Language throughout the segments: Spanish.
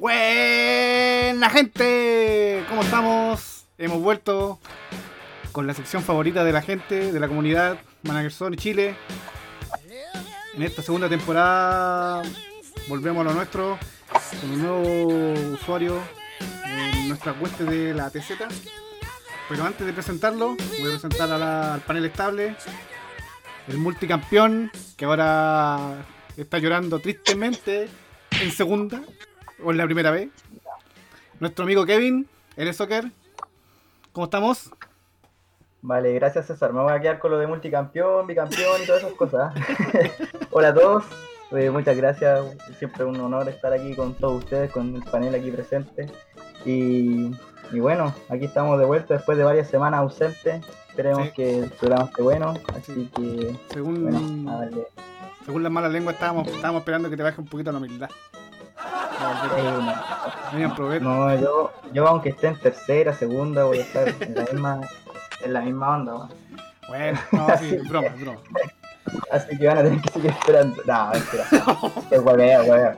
Buena gente, ¿cómo estamos? Hemos vuelto con la sección favorita de la gente, de la comunidad Managerson Chile. En esta segunda temporada volvemos a lo nuestro con un nuevo usuario en nuestra cuenta de la TZ. Pero antes de presentarlo, voy a presentar al panel estable, el multicampeón que ahora está llorando tristemente en segunda o en la primera vez. Nuestro amigo Kevin, eres soccer. ¿Cómo estamos? Vale, gracias César. Me voy a quedar con lo de multicampeón, bicampeón y todas esas cosas. Hola a todos, muchas gracias. Siempre un honor estar aquí con todos ustedes, con el panel aquí presente. Y bueno, aquí estamos de vuelta después de varias semanas ausentes. Esperemos que el programa esté bueno. Así que, según las malas lenguas, estábamos esperando que te baje un poquito la humildad. No, yo aunque esté en tercera, segunda, voy a estar en la misma onda. Man. Bueno, no, sí, broma. Así que van a tener que seguir esperando. No, espera. Te hueveo.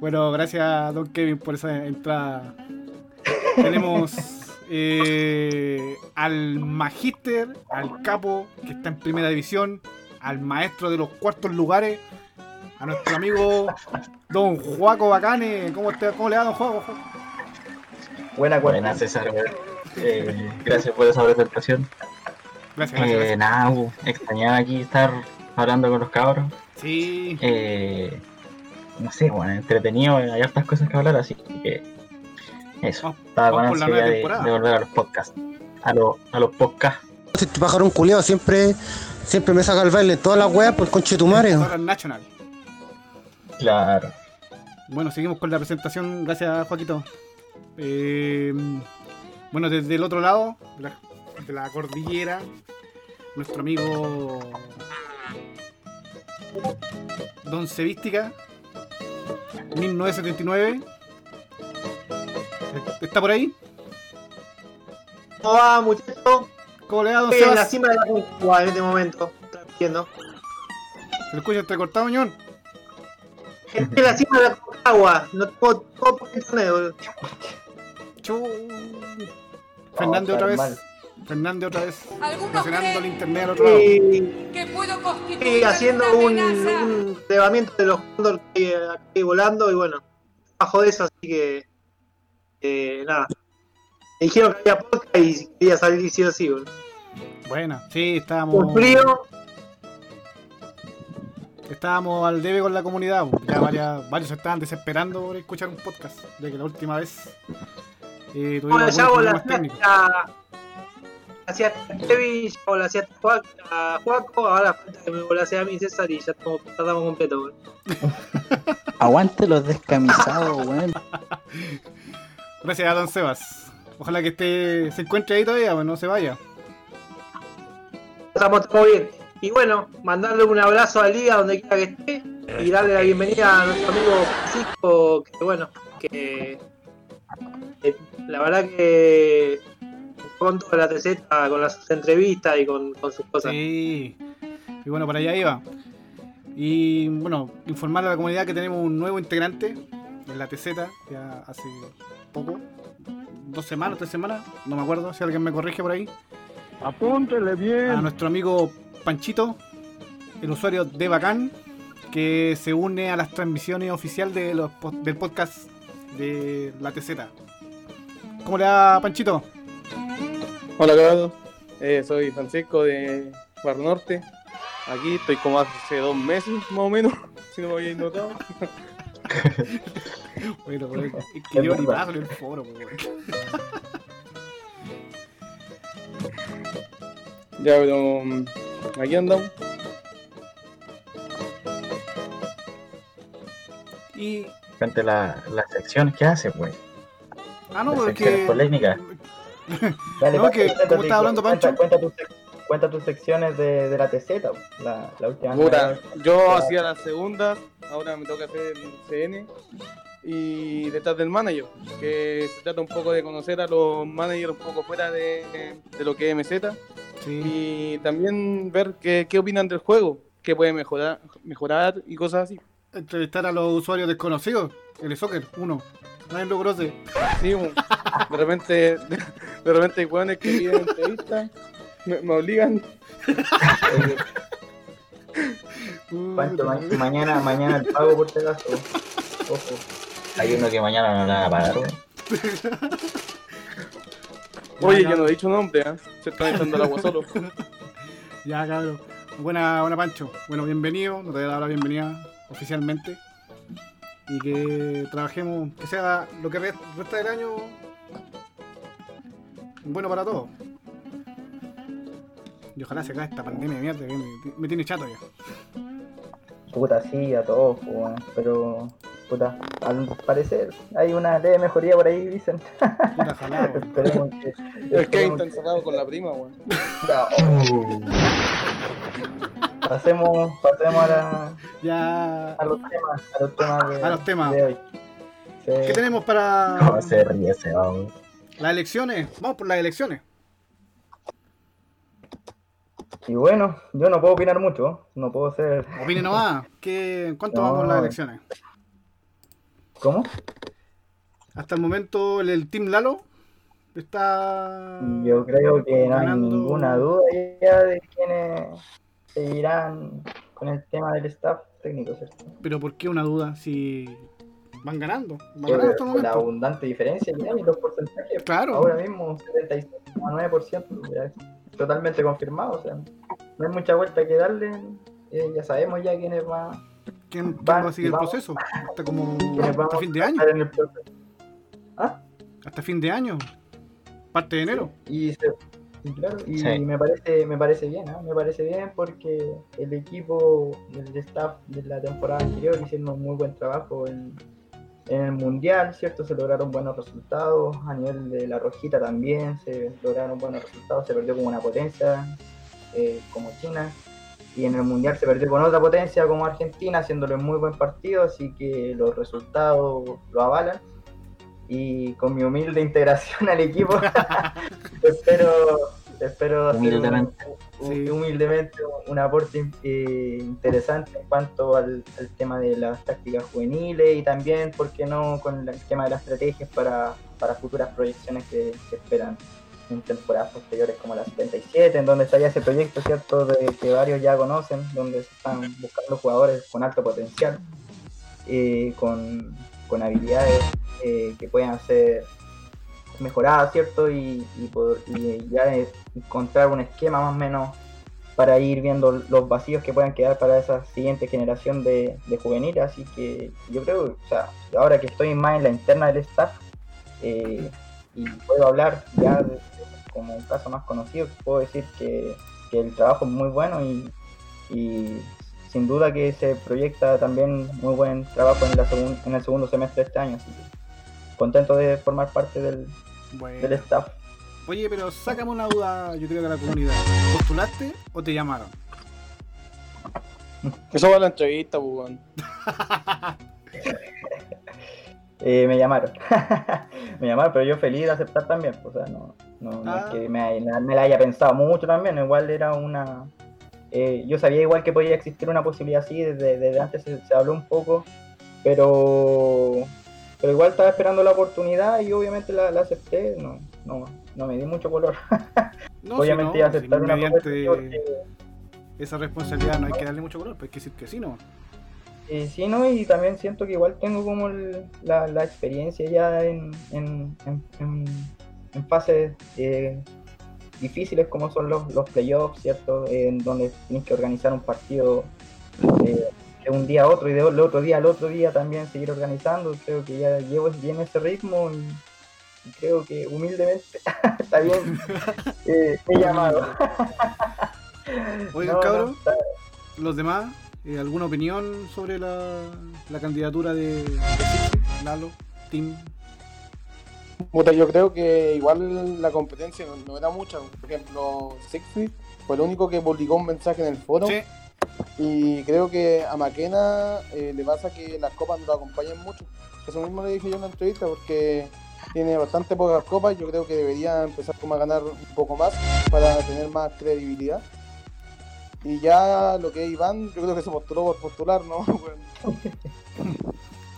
Bueno, gracias Don Kevin por esa entrada. Tenemos al magíster, al capo que está en primera división, al maestro de los cuartos lugares, a nuestro amigo Don Joaco Bacane. ¿Cómo le va, Don Joaco? Buena César. Gracias por esa presentación. Gracias. Nada, extrañaba aquí estar hablando con los cabros. Sí. No sé, bueno, entretenido, hay hartas cosas que hablar, así que eso. Estaba con ansia de volver a los podcasts. A los podcasts. Si te bajaron un culeo, siempre me saca el baile todas las weas por conche tu madre. Nacional. Claro. Bueno, seguimos con la presentación. Gracias, Joaquito. Bueno, desde el otro lado de la cordillera, nuestro amigo Don Sevística, 1979. ¿Está por ahí? Hola, muchachos. ¿Cómo le va, Don Sebas? En la cima de la punta en este momento. Está viendo. ¿Se lo escucha entrecortado, ñón? Gente, la cima de la agua, no puedo poner, boludo. Fernández otra vez. Mal. Fernández otra vez. Presionando el internet al otro lado. Que puedo constituir haciendo un levamiento de los fondos que aquí volando y bueno, bajo de eso, así que nada. Me dijeron que había podcast y quería salir sí o sí, boludo. Bueno, sí, estábamos. Por frío. Estábamos al debe con la comunidad, ya varios estaban desesperando por escuchar un podcast, ya que la última vez tuvimos problemas técnicos. Hacía Kevin, yo la hacía a Joaco, ahora falta que me volase a mí César y ya estamos completos, weón. Aguante los descamisados, weón. Gracias a Don Sebas. Ojalá que se encuentre ahí todavía, pues no se vaya. Estamos todo bien. Y bueno, mandarle un abrazo a Liga donde quiera que esté y darle la bienvenida a nuestro amigo Francisco, que bueno, que la verdad que pronto la TZ con las entrevistas y con sus cosas. Sí, y bueno, para allá iba. Y bueno, informar a la comunidad que tenemos un nuevo integrante en la TZ, ya hace poco, 2 semanas, 3 semanas, no me acuerdo, si alguien me corrige por ahí. Apúntele bien. A nuestro amigo Panchito, el usuario de Bacán, que se une a las transmisiones oficiales del podcast de la TZ. ¿Cómo le va, Panchito? Hola, Claudio. Soy Francisco de Barrio Norte. Aquí estoy como hace 2 meses, más o menos, si no me habéis notado. Bueno, es que yo ni paso el foro, por favor. Ya, pero aquí andamos. Y frente a la sección, ¿qué hace, pues? Ah, no, porque polémica. Dale, no, que como estaba hablando Pancho. Cuenta tus secciones de la TZ, la última. Yo hacía las segundas, ahora me toca hacer el CN y detrás del manager, que se trata un poco de conocer a los managers un poco fuera de lo que es MZ. Sí. Y también ver qué opinan del juego, qué puede mejorar y cosas así. entrevistar a los usuarios desconocidos. El soccer, uno. Nadie lo conoce. Sí, de repente hay hueones que piden entrevistas. Me obligan. ¿Cuánto? Mañana el pago por este gasto. Ojo. Hay uno que mañana no lo van a pagar. Oye, yo no he dicho nombre, ¿eh? Se están echando el agua solo. Ya, cabrón. Buena Pancho. Bueno, bienvenido. No te voy a dar la bienvenida oficialmente. Y que trabajemos, que sea lo que resta del año bueno para todos. Y ojalá se acabe esta pandemia de mierda que me tiene chato ya. Puta, sí, a todos, pero... Puta, al parecer hay una leve mejoría por ahí, dicen. Puta, ojalá, esperemos que... Es que está encerrado con la prima, weón. Pasemos a los temas de hoy. Sí. ¿Qué tenemos para...? No, se ríe ese, vamos. Las elecciones, vamos por las elecciones. Y bueno, yo no puedo opinar mucho, no puedo ser... Opine nomás, ¿cuánto vamos las elecciones? ¿Cómo? Hasta el momento el Team Lalo está... Yo creo que no ganando... hay ninguna duda ya de quiénes seguirán con el tema del staff técnico, ¿cierto? Pero ¿por qué una duda si van ganando? Van ganando hasta el momento. La abundante diferencia que hay, los porcentajes. Claro. Ahora mismo 76,9%. Totalmente confirmado, o sea, no hay mucha vuelta que darle, ya sabemos ya quiénes van. ¿Quién va a seguir el proceso? Hasta como hasta fin de año. ¿Ah? Hasta fin de año, parte de enero. Sí. Y me parece bien, ¿eh? Me parece bien porque el equipo, el staff de la temporada anterior hicieron un muy buen trabajo en el mundial, ¿cierto? Se lograron buenos resultados, a nivel de la Rojita también se lograron buenos resultados, se perdió con una potencia como China, y en el mundial se perdió con otra potencia como Argentina, haciéndole un muy buen partido, así que los resultados lo avalan, y con mi humilde integración al equipo, espero hacer humildemente un aporte interesante en cuanto al tema de las tácticas juveniles y también, ¿por qué no?, con el tema de las estrategias para futuras proyecciones que se esperan en temporadas posteriores como la 77, en donde está ya ese proyecto, ¿cierto?, de que varios ya conocen, donde se están buscando jugadores con alto potencial, con habilidades que puedan ser mejorada, ¿cierto? Y ya encontrar un esquema más o menos para ir viendo los vacíos que puedan quedar para esa siguiente generación de juveniles. Así que yo creo, o sea, ahora que estoy más en la interna del staff y puedo hablar ya como un caso más conocido, puedo decir que el trabajo es muy bueno y sin duda que se proyecta también muy buen trabajo en el segundo semestre de este año. Así que contento de formar parte del staff. Oye, pero sácame una duda, yo creo que a la comunidad. ¿Postulaste o te llamaron? Eso va a la entrevista, bubón. Me llamaron. Pero yo feliz de aceptar también. O sea, no es que me la haya pensado mucho también. Igual era una... yo sabía igual que podía existir una posibilidad así. Desde antes se habló un poco. Pero igual estaba esperando la oportunidad y obviamente la acepté, no me di mucho color. No, obviamente iba a aceptar una oportunidad. Porque... Esa responsabilidad no hay que darle mucho color, pues hay que decir que sí, ¿no? Sí, no, y también siento que igual tengo como la experiencia ya en fases difíciles como son los playoffs, ¿cierto? En donde tienes que organizar un partido... de un día a otro y del otro día al otro día también seguir organizando. Creo que ya llevo bien ese ritmo y creo que humildemente está bien he llamado. Oigan, cabrón, los demás, ¿alguna opinión sobre la candidatura de Lalo, Tim? Yo creo que igual la competencia no era mucha. Por ejemplo, Siegfried fue el único que publicó un mensaje en el foro. Sí. Y creo que a Maquena le pasa que las copas no lo acompañan mucho. Eso mismo le dije yo en la entrevista, porque tiene bastante pocas copas. Yo creo que debería empezar como a ganar un poco más para tener más credibilidad. Y ya lo que es Iván, yo creo que se postuló por postular, ¿no?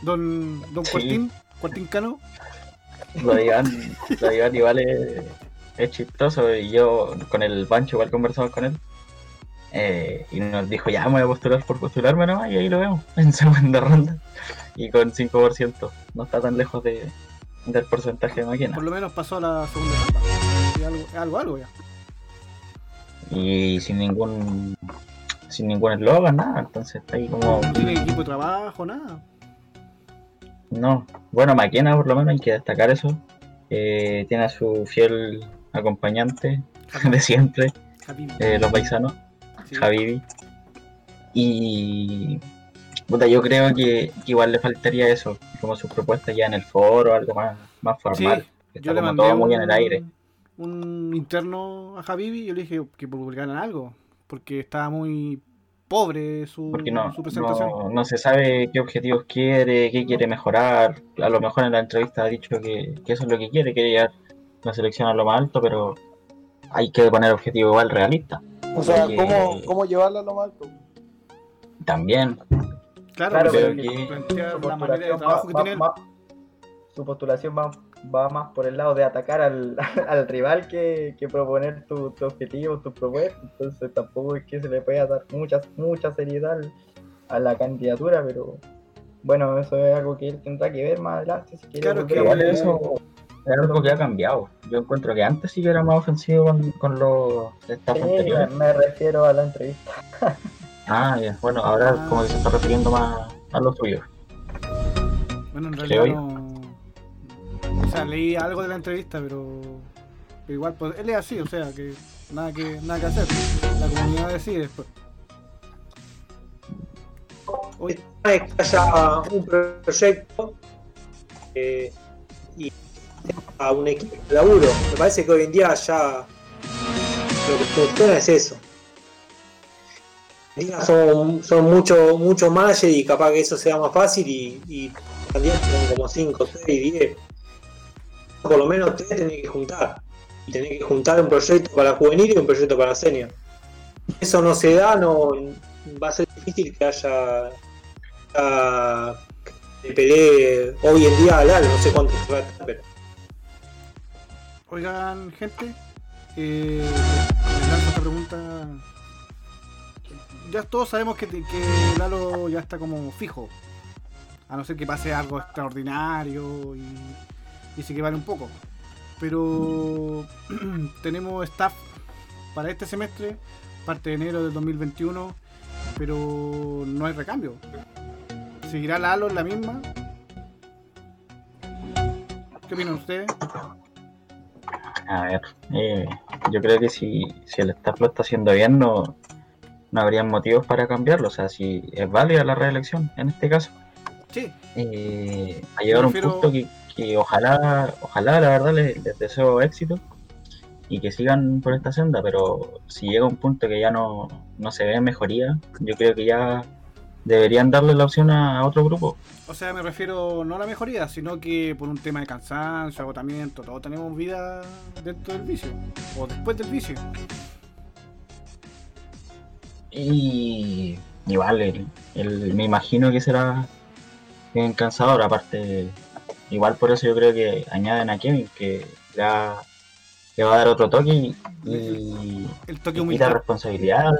Don Cuartín, sí. Cuartín Cano. Lo de Iván igual es chistoso, y yo con el Pancho igual conversamos con él. Y nos dijo, ya me voy a postular por postularme nomás, y ahí lo vemos, en segunda ronda. Y con 5%, no está tan lejos del porcentaje de máquina. Por lo menos pasó a la segunda ronda. Algo ya. Y sin ningún eslogan, nada, entonces está ahí como... ¿No tiene equipo de trabajo, nada? No, bueno, Maquena por lo menos hay que destacar eso. Tiene a su fiel acompañante de siempre, los paisanos, sí. Javibi. Y puta, yo creo que igual le faltaría eso, como sus propuestas ya en el foro, algo más formal. Sí, yo le mandé todo muy en el aire. Un interno a Javibi, yo le dije que publicaran algo, porque estaba muy pobre su presentación. No se sabe qué objetivos quiere, qué quiere mejorar. A lo mejor en la entrevista ha dicho que eso es lo que quiere llegar la selección a lo más alto, pero hay que poner objetivos igual realistas. O sea, ¿cómo llevarla a lo más alto? También. Claro, pero que la manera de trabajo que tiene. Su postulación va más por el lado de atacar al rival que proponer tu objetivo, tu propuesta. Entonces tampoco es que se le pueda dar mucha seriedad a la candidatura, pero bueno, eso es algo que él tendrá que ver más adelante si quiere. Claro, que igual eso es algo que ha cambiado. Yo encuentro que antes sí que era más ofensivo con los estafos anteriores. Me refiero a la entrevista. Ya, bueno, ahora como que se está refiriendo más a lo suyo. Bueno, en realidad o sea, leí algo de la entrevista, pero igual, pues, él es así, o sea, que nada que hacer. La comunidad decide después. Hoy expresa un proyecto y a un equipo de laburo. Me parece que hoy en día ya lo que funciona es eso. Son mucho más y capaz que eso sea más fácil y también son como 5, 6, 10. Por lo menos 3 tenés que juntar. Y tenés que juntar un proyecto para juvenil y un proyecto para senior. Eso no se da, va a ser difícil que haya que pelee hoy en día a Lalo, no sé cuánto se va a estar, pero... Oigan, gente, les lanzo esta pregunta. Ya todos sabemos que Lalo ya está como fijo. A no ser que pase algo extraordinario y sí que vale un poco, pero tenemos staff para este semestre, parte de enero del 2021, pero no hay recambio. ¿Seguirá Lalo en la misma? ¿Qué opinan ustedes? A ver, yo creo que si el staff lo está haciendo bien, no habrían motivos para cambiarlo. O sea, si es válida la reelección en este caso. Sí. A llegar a un punto que ojalá la verdad les deseo éxito y que sigan por esta senda, pero si llega un punto que ya no se ve mejoría, yo creo que ya deberían darle la opción a otro grupo. O sea, me refiero no a la mejoría, sino que por un tema de cansancio, agotamiento, todos tenemos vida dentro del vicio o después del vicio. Y vale, me imagino que será bien cansador, aparte... Igual por eso yo creo que añaden a Kevin, que ya le va a dar otro toque y quita responsabilidad.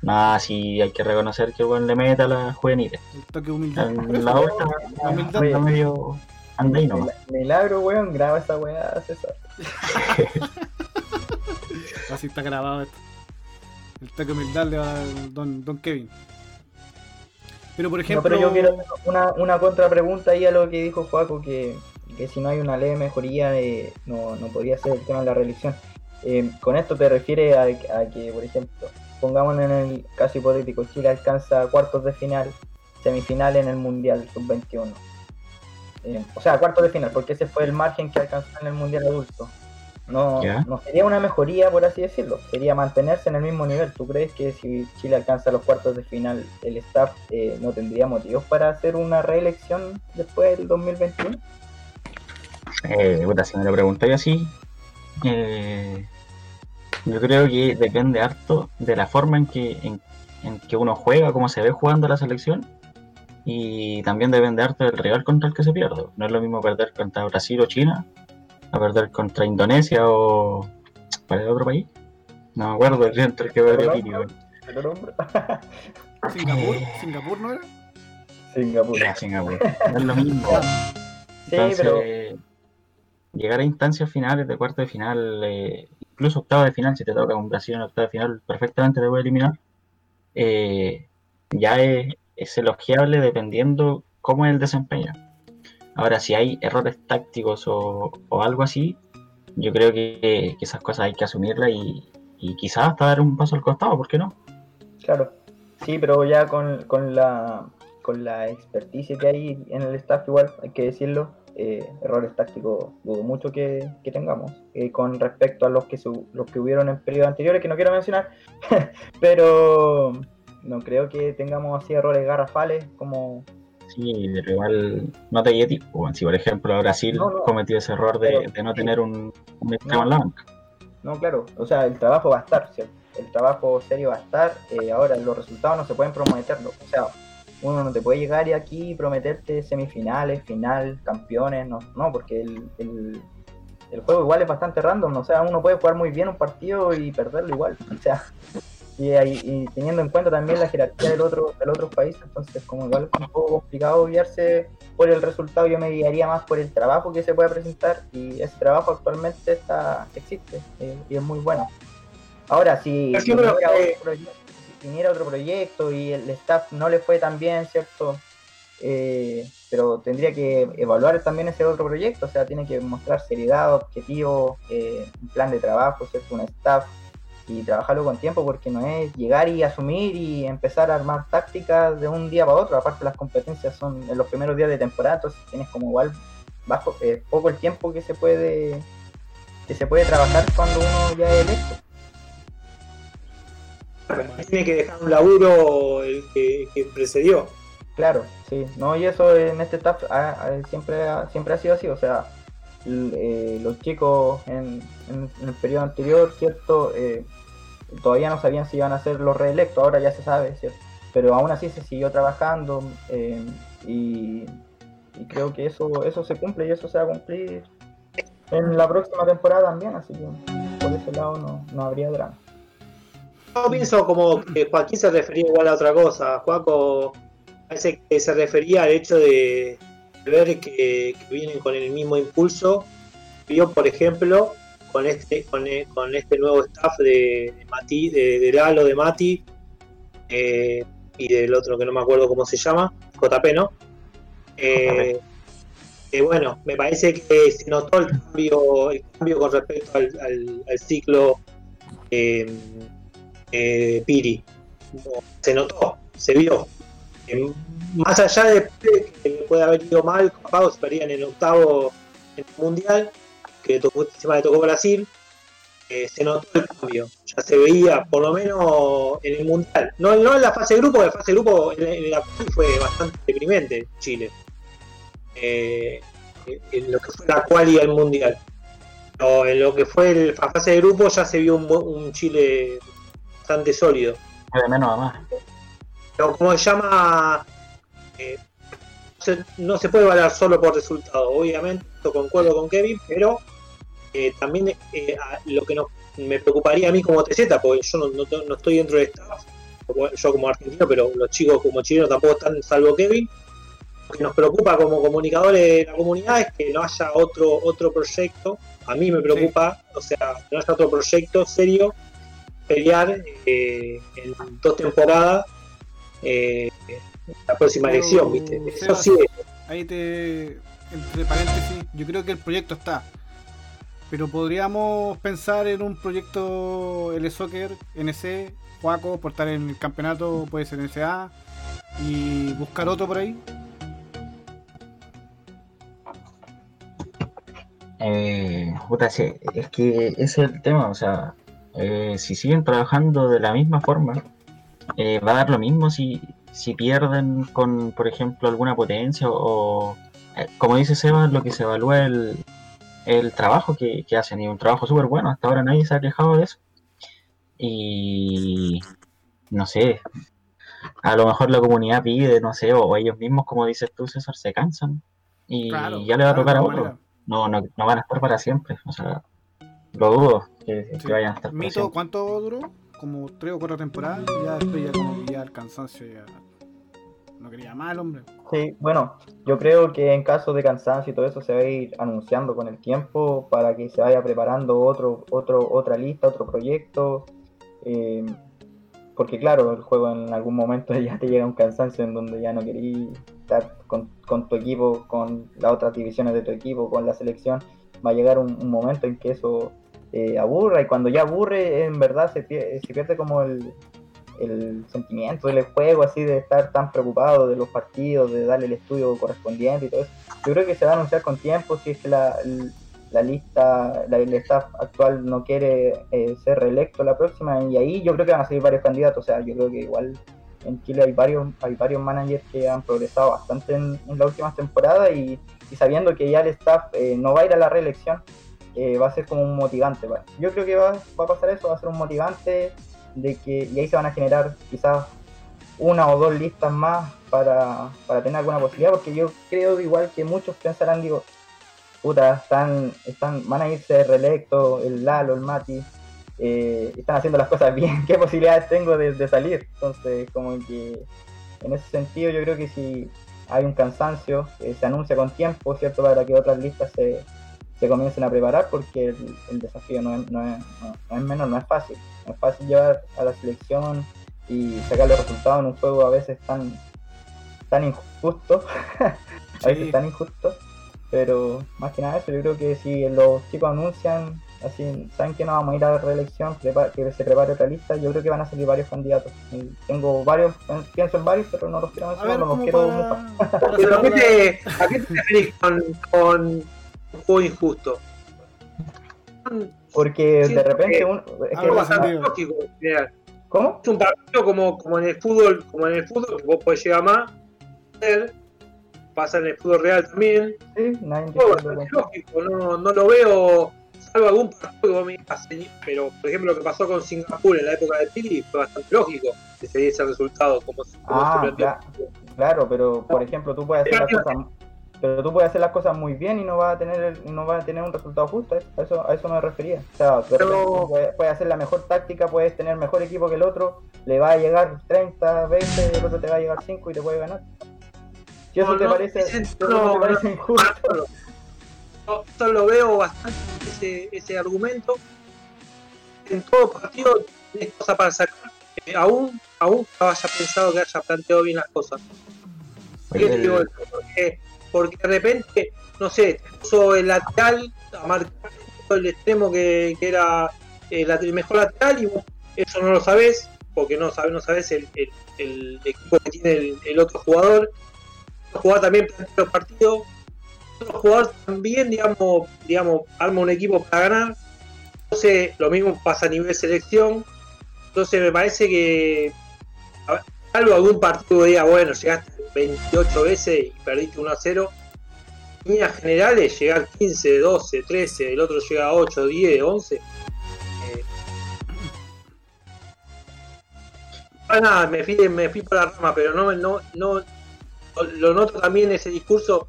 Nada, sí, hay que reconocer que bueno, le meta a las juveniles. El toque humildad. La otra, está medio anda y no. Milagro, weón, graba esa weá, César. Así está grabado esto. El toque humildad le va a dar don Kevin. Pero por ejemplo... No, pero yo quiero una contrapregunta ahí a lo que dijo Joaco, que si no hay una leve mejoría no podría ser el tema de la reelección. Con esto te refieres a que, por ejemplo, pongámonos en el caso hipotético, Chile alcanza cuartos de final, semifinal en el Mundial Sub-21. O sea, cuartos de final, porque ese fue el margen que alcanzó en el Mundial Adulto. No sería una mejoría, por así decirlo, sería mantenerse en el mismo nivel. ¿Tú crees que si Chile alcanza los cuartos de final, el staff no tendría motivos para hacer una reelección después del 2021? Si me lo preguntáis así, Yo creo que depende harto de la forma en que uno juega, cómo se ve jugando la selección, y también depende harto del rival contra el que se pierde. No es lo mismo perder contra Brasil o China a perder contra Indonesia o para el otro país. No me acuerdo entre el que perdió Pini. ¿Singapur no era? Singapur. No es lo mismo. Entonces, sí, pero... llegar a instancias finales de cuarto de final, incluso octavo de final, si te toca con Brasil en octavo de final, perfectamente te puede eliminar. Ya es elogiable dependiendo cómo es el desempeño. Ahora, si hay errores tácticos o algo así, yo creo que esas cosas hay que asumirlas y quizás hasta dar un paso al costado, ¿por qué no? Claro, sí, pero ya con la experticia que hay en el staff, igual hay que decirlo. Errores tácticos dudo mucho que tengamos con respecto a los que hubieron en periodos anteriores, que no quiero mencionar pero no creo que tengamos así errores garrafales como... Sí, pero igual no te llegué, si por ejemplo Brasil cometió ese error de no tener un extremo en la banca. No, claro, o sea, el trabajo va a estar, ¿cierto? El trabajo serio va a estar, ahora los resultados no se pueden prometerlo, o sea, uno no te puede llegar y aquí prometerte semifinales, final, campeones, no porque el juego igual es bastante random, o sea, uno puede jugar muy bien un partido y perderlo igual, o sea, y teniendo en cuenta también la jerarquía del otro país, entonces como igual es un poco complicado guiarse por el resultado, yo me guiaría más por el trabajo que se pueda presentar, y ese trabajo actualmente existe y es muy bueno. Ahora, si viniera otro proyecto y el staff no le fue tan bien, ¿cierto? Pero tendría que evaluar también ese otro proyecto, o sea, tiene que mostrar seriedad, objetivo, un plan de trabajo, ¿cierto? Un staff, y trabajarlo con tiempo, porque no es llegar y asumir y empezar a armar tácticas de un día para otro. Aparte, las competencias son en los primeros días de temporada, entonces tienes como igual poco el tiempo que se puede trabajar cuando uno ya es electo. Tiene que dejar un laburo el que precedió. Claro, sí. No, y eso en este staff siempre ha sido así. O sea, los chicos en el periodo anterior, ¿cierto? Todavía no sabían si iban a ser los reelectos. Ahora ya se sabe, ¿cierto? Pero aún así se siguió trabajando y creo que eso se cumple y eso se va a cumplir en la próxima temporada también. Así que por ese lado no habría drama. Yo pienso como que Joaquín se refería igual a otra cosa. Joaco parece que se refería al hecho de ver que vienen con el mismo impulso. Vio, por ejemplo, con este nuevo staff de Mati, de Lalo, de Mati y del otro que no me acuerdo cómo se llama, JP, ¿no? Bueno, me parece que se notó el cambio con respecto al ciclo. Piri se notó, se vio, más allá de que puede haber ido mal, capaz perdían en octavo en el mundial que le tocó Brasil, se notó el cambio, ya se veía por lo menos en el mundial, no en la fase de grupo, en la cual fue bastante deprimente Chile, en lo que fue la cual y el mundial, pero en lo que fue la fase de grupo ya se vio un Chile bastante sólido. De menos a más. Pero como se llama, no se puede evaluar solo por resultado. Obviamente, esto concuerdo con Kevin, pero también lo que me preocuparía a mí como TZ, porque yo no estoy dentro de staff, yo como argentino, pero los chicos como chilenos tampoco están, salvo Kevin. Lo que nos preocupa como comunicadores de la comunidad es que no haya otro proyecto. A mí me preocupa, sí. O sea, que no haya otro proyecto serio pelear en 2 temporadas la próxima elección, ¿viste? Eso sí es. Ahí entre paréntesis, yo creo que el proyecto está, pero podríamos pensar en un proyecto L-Soccer, NC, Joaco, por estar en el campeonato, puede ser NCA, y buscar otro por ahí. Sí, es que ese es el tema, o sea. Si siguen trabajando de la misma forma, va a dar lo mismo si pierden con, por ejemplo, alguna potencia o como dice Seba, lo que se evalúa el trabajo que hacen, y un trabajo súper bueno, hasta ahora nadie se ha quejado de eso. y no sé, a lo mejor la comunidad pide, no sé, o ellos mismos, como dices tú, César, se cansan y claro, ya le va a tocar a otro. No van a estar para siempre, o sea, lo dudo que vayan a estar. Mito, ¿cuánto duró? Como 3 o 4 temporadas, ya estoy ya como ya al cansancio, ya no quería más el hombre. Sí, bueno, yo creo que en caso de cansancio y todo eso se va a ir anunciando con el tiempo para que se vaya preparando otra lista, otro proyecto, porque claro, el juego en algún momento ya te llega un cansancio en donde ya no querís estar con tu equipo, con las otras divisiones de tu equipo, con la selección. Va a llegar un momento en que eso aburra, y cuando ya aburre, en verdad se pierde como el sentimiento del juego, así de estar tan preocupado de los partidos, de darle el estudio correspondiente y todo eso. Yo creo que se va a anunciar con tiempo si es que la lista, el staff actual no quiere ser reelecto la próxima, y ahí yo creo que van a salir varios candidatos. O sea, yo creo que igual en Chile hay varios managers que han progresado bastante en las últimas temporadas, y sabiendo que ya el staff no va a ir a la reelección, va a ser como un motivante, ¿vale? Yo creo que va a pasar eso, va a ser un motivante de que, y ahí se van a generar quizás 1 o 2 listas más para tener alguna posibilidad, porque yo creo igual que muchos pensarán, digo, puta, van a irse reelecto el Lalo, el Mati, están haciendo las cosas bien, ¿qué posibilidades tengo de salir? Entonces, como que en ese sentido yo creo que si hay un cansancio, se anuncia con tiempo, ¿cierto? Para que otras listas se comiencen a preparar, porque el desafío no es menor, no es fácil. No es fácil llevar a la selección y sacar los resultados en un juego a veces tan injusto, sí. A veces tan injusto, pero más que nada eso, yo creo que si los chicos anuncian, así saben que no vamos a ir a la reelección, que se prepare otra lista, yo creo que van a salir varios candidatos. Y tengo varios, pienso en varios, pero no los quiero mencionar, no los quiero para... Pero ¿a qué te referís con un juego injusto? Porque de repente es que bastante lógico. ¿Cómo? Es un partido como en el fútbol, que vos podés llegar más, pasa en el fútbol real también. Sí, es lógico, no lo veo, salvo algún partido que vos me digas, pero por ejemplo lo que pasó con Singapur en la época de Pili fue bastante lógico que se diese el resultado como claro, pero por ejemplo tú puedes hacer las cosas. Pero tú puedes hacer las cosas muy bien y no vas a tener un resultado justo, a eso me refería. O sea, pero... puedes hacer la mejor táctica, puedes tener mejor equipo que el otro, le va a llegar 30 veces, el otro te va a llegar 5 y te puede ganar. Si eso te parece injusto. Yo lo veo bastante, ese argumento. En todo partido tienes cosas para sacar, aún no haya pensado que haya planteado bien las cosas. Porque de repente, no sé, puso el lateral a marcar el extremo que era el mejor lateral, y vos eso no lo sabés, porque no sabés el equipo que tiene el otro jugador. El jugador también plantea los partidos, el otro jugador también, digamos, arma un equipo para ganar. Entonces, lo mismo pasa a nivel selección. Entonces, me parece que, salvo algún partido que diga, bueno, llegaste 28 veces y perdiste 1-0. En líneas generales, llegar 15, 12, 13, el otro llega 8, 10, 11. Nada, me fui por la rama, pero no lo noto también ese discurso.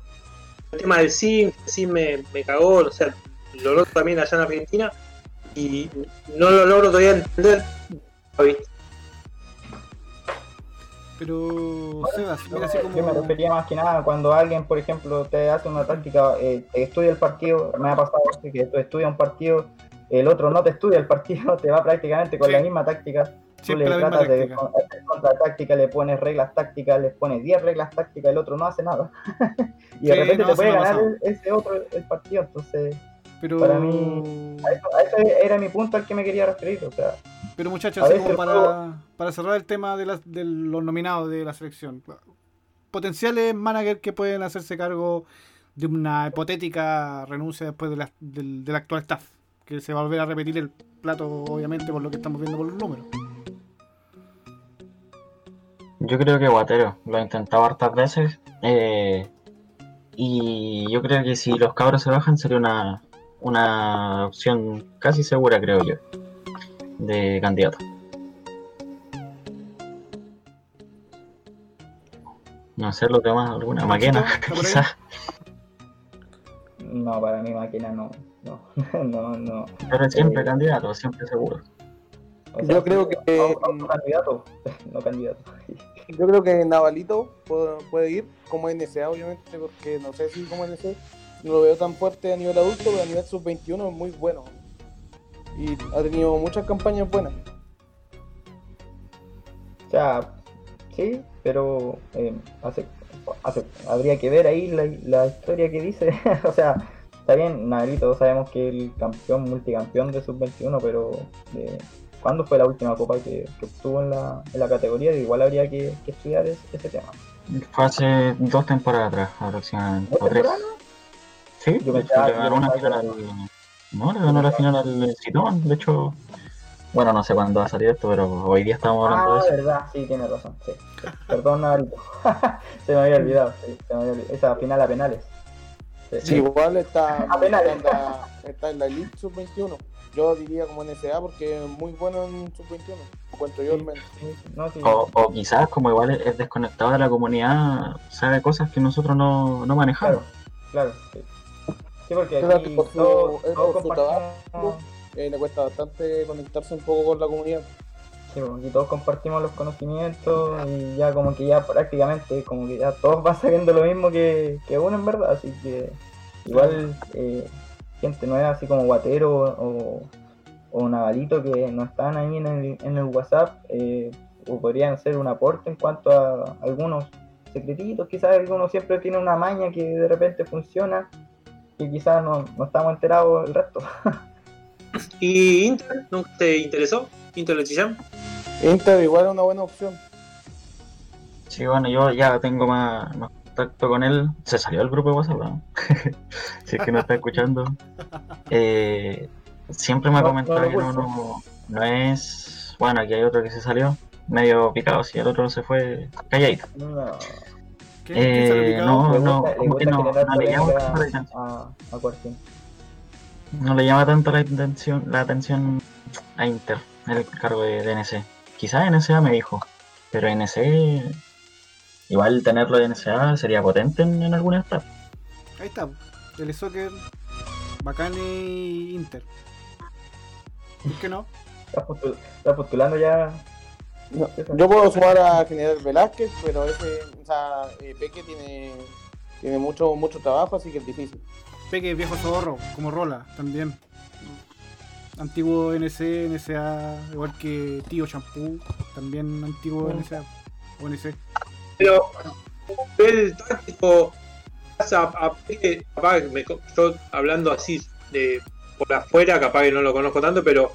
El tema del SIM me cagó, o sea, lo noto también allá en Argentina y no lo logro todavía entender. Pero, Sebas, mira, así como... Yo me refería más que nada cuando alguien, por ejemplo, te hace una táctica, estudia el partido. Me ha pasado que tú estudias un partido, el otro no te estudia el partido, te va prácticamente con la misma táctica. Tú le tratas de hacer contra táctica, le pones reglas tácticas, le pones 10 reglas tácticas, el otro no hace nada. Y de repente te puede ganar ese otro el partido, entonces... Pero... Para mí, a eso era mi punto al que me quería referir, o sea... Pero muchachos, así como para cerrar el tema de los nominados de la selección, potenciales managers que pueden hacerse cargo de una hipotética renuncia después del actual staff, que se va a volver a repetir el plato, obviamente, por lo que estamos viendo por los números. Yo creo que Guatero lo ha intentado hartas veces, y yo creo que si los cabros se bajan sería una opción casi segura, creo yo. de candidato. No sé lo que más, alguna máquina, quizás. No, para mí máquina no. Pero siempre candidato, siempre seguro. O sea, yo creo que candidato. Yo creo que Navalito puede ir como NCA, obviamente, porque no sé si como NCA no lo veo tan fuerte a nivel adulto, pero a nivel sub-21 es muy bueno. Y ha tenido muchas campañas buenas. O sea, sí, pero habría que ver ahí la historia que dice. O sea, está bien, Navarito, todos sabemos que el multicampeón de sub-21, pero ¿cuándo fue la última copa que obtuvo en la categoría? Igual habría que estudiar ese tema. Fue hace 2 temporadas atrás, aproximadamente. ¿2 temporadas? Sí, yo pensaba que ganó una final la final al Sitoman, de hecho. Bueno, no sé cuándo va a salir esto, pero hoy día estamos hablando de eso. Ah, verdad, sí, tiene razón, sí. Perdón, Navarito. Se me había olvidado. Esa final a penales. Sí. Igual está en la Elite Sub-21. Yo diría como en SA porque es muy bueno en Sub-21, cuento yo al menos. Sí. O quizás como igual es desconectado de la comunidad, sabe cosas que nosotros no manejamos. Claro, sí. Sí, porque aquí por su trabajo le cuesta bastante conectarse un poco con la comunidad. Sí, porque todos compartimos los conocimientos y ya como que ya prácticamente como que ya todos van sabiendo lo mismo que uno en verdad, así que igual gente nueva así como Guatero o Navalito que no están ahí en el WhatsApp o podrían ser un aporte en cuanto a algunos secretitos, quizás alguno siempre tiene una maña que de repente funciona y quizás no estamos enterados el resto. ¿Y Inter? ¿Nunca te interesó? Inter igual es una buena opción. Sí, bueno, yo ya tengo más contacto con él. Se salió del grupo de WhatsApp, ¿no? Si es que no está escuchando. Siempre me ha comentado que no es... Bueno, aquí hay otro que se salió medio picado, si el otro se fue calladito. ¿Qué salió picado? No le llama tanto la atención a Inter, el cargo de NC. Quizás NCA me dijo, pero NC, igual tenerlo de NCA sería potente en alguna staff. Ahí está, el soccer, Bacane, Inter. ¿Por qué no? ¿Estás postulando ya? No, yo puedo sumar a General Velázquez, pero Peque tiene mucho trabajo, así que es difícil. Peque, viejo zorro, como Rola, también. Antiguo NC, NSA, igual que Tío Champú, también antiguo NSA, NC. Pero, el táctico pasa a Peque, capaz, yo hablando así de por afuera, capaz que no lo conozco tanto, pero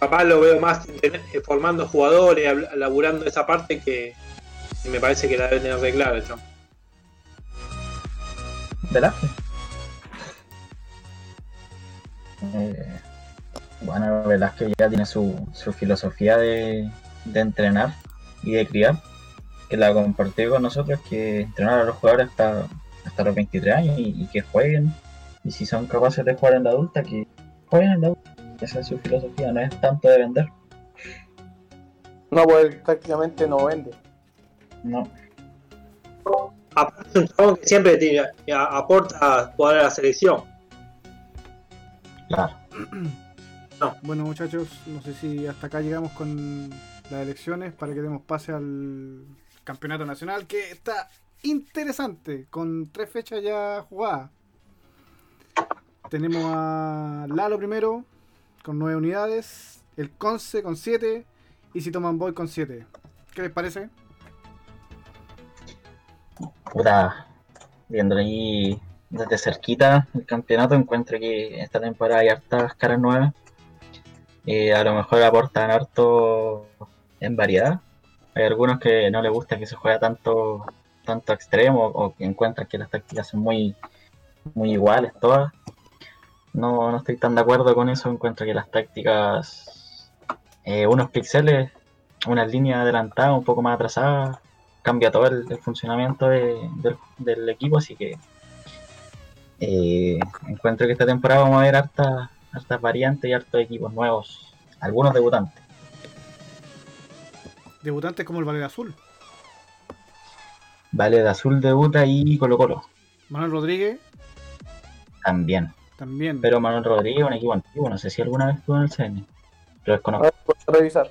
capaz lo veo más formando jugadores, laburando esa parte que me parece que la deben tener de claro, el Champú. ¿Verdad? Bueno, Velázquez ya tiene su filosofía de entrenar y de criar, que la compartió con nosotros, que entrenar a los jugadores hasta los 23 años y que jueguen, y si son capaces de jugar en la adulta, que jueguen en la adulta. Esa es su filosofía, no es tanto de vender. No, pues él prácticamente no vende. No. Aparte, un jugador que siempre aporta a jugar a la selección. Claro. No. Bueno, muchachos, no sé si hasta acá llegamos con las elecciones para que demos pase al campeonato nacional, que está interesante, con 3 fechas ya jugadas. Tenemos a Lalo primero con 9 unidades, el Conce con 7 y Sitoman Boy con 7. ¿Qué les parece? Hola. Viendo ahí desde cerquita el campeonato, encuentro que esta temporada hay hartas caras nuevas. A lo mejor aportan harto en variedad. Hay algunos que no les gusta que se juega tanto extremo, o que encuentran que las tácticas son muy, muy iguales todas. No estoy tan de acuerdo con eso. Encuentro que las tácticas, unos píxeles, unas líneas adelantadas, un poco más atrasadas, cambia todo el funcionamiento del equipo, así que encuentro que esta temporada vamos a ver hartas variantes y hartos equipos nuevos, algunos debutantes. Debutantes como el Valle Azul. Valle Azul debuta y Colo Colo. Manuel Rodríguez. También. Pero Manuel Rodríguez es un equipo antiguo, no sé si alguna vez estuvo en el CN. Lo desconozco. A ver, revisar.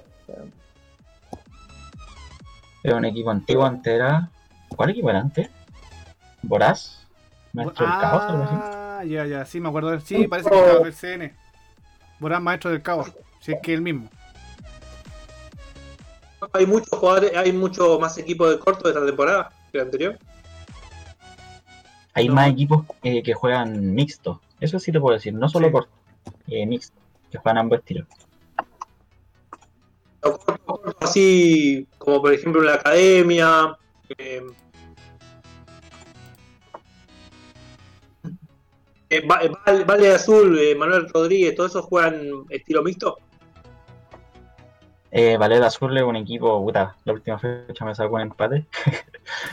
Era un equipo antiguo, antes era... ¿Cuál equipo era antes? ¿Voraz? ¿Maestro del Caos? Algo así. Ya, sí, me acuerdo. Sí, parece que era del CN. Voraz, Maestro del Caos, si es que es el mismo. Hay muchos jugadores, hay mucho más equipos de corto de esta temporada que la anterior. Hay más equipos que juegan mixto. Eso sí te puedo decir, no solo corto, mixto, que juegan ambos estilos. Corto, así como por ejemplo La Academia. Valle Azul, Manuel Rodríguez, ¿todos esos juegan estilo mixto? Valet Azul es un equipo, puta, la última fecha me sacó un empate.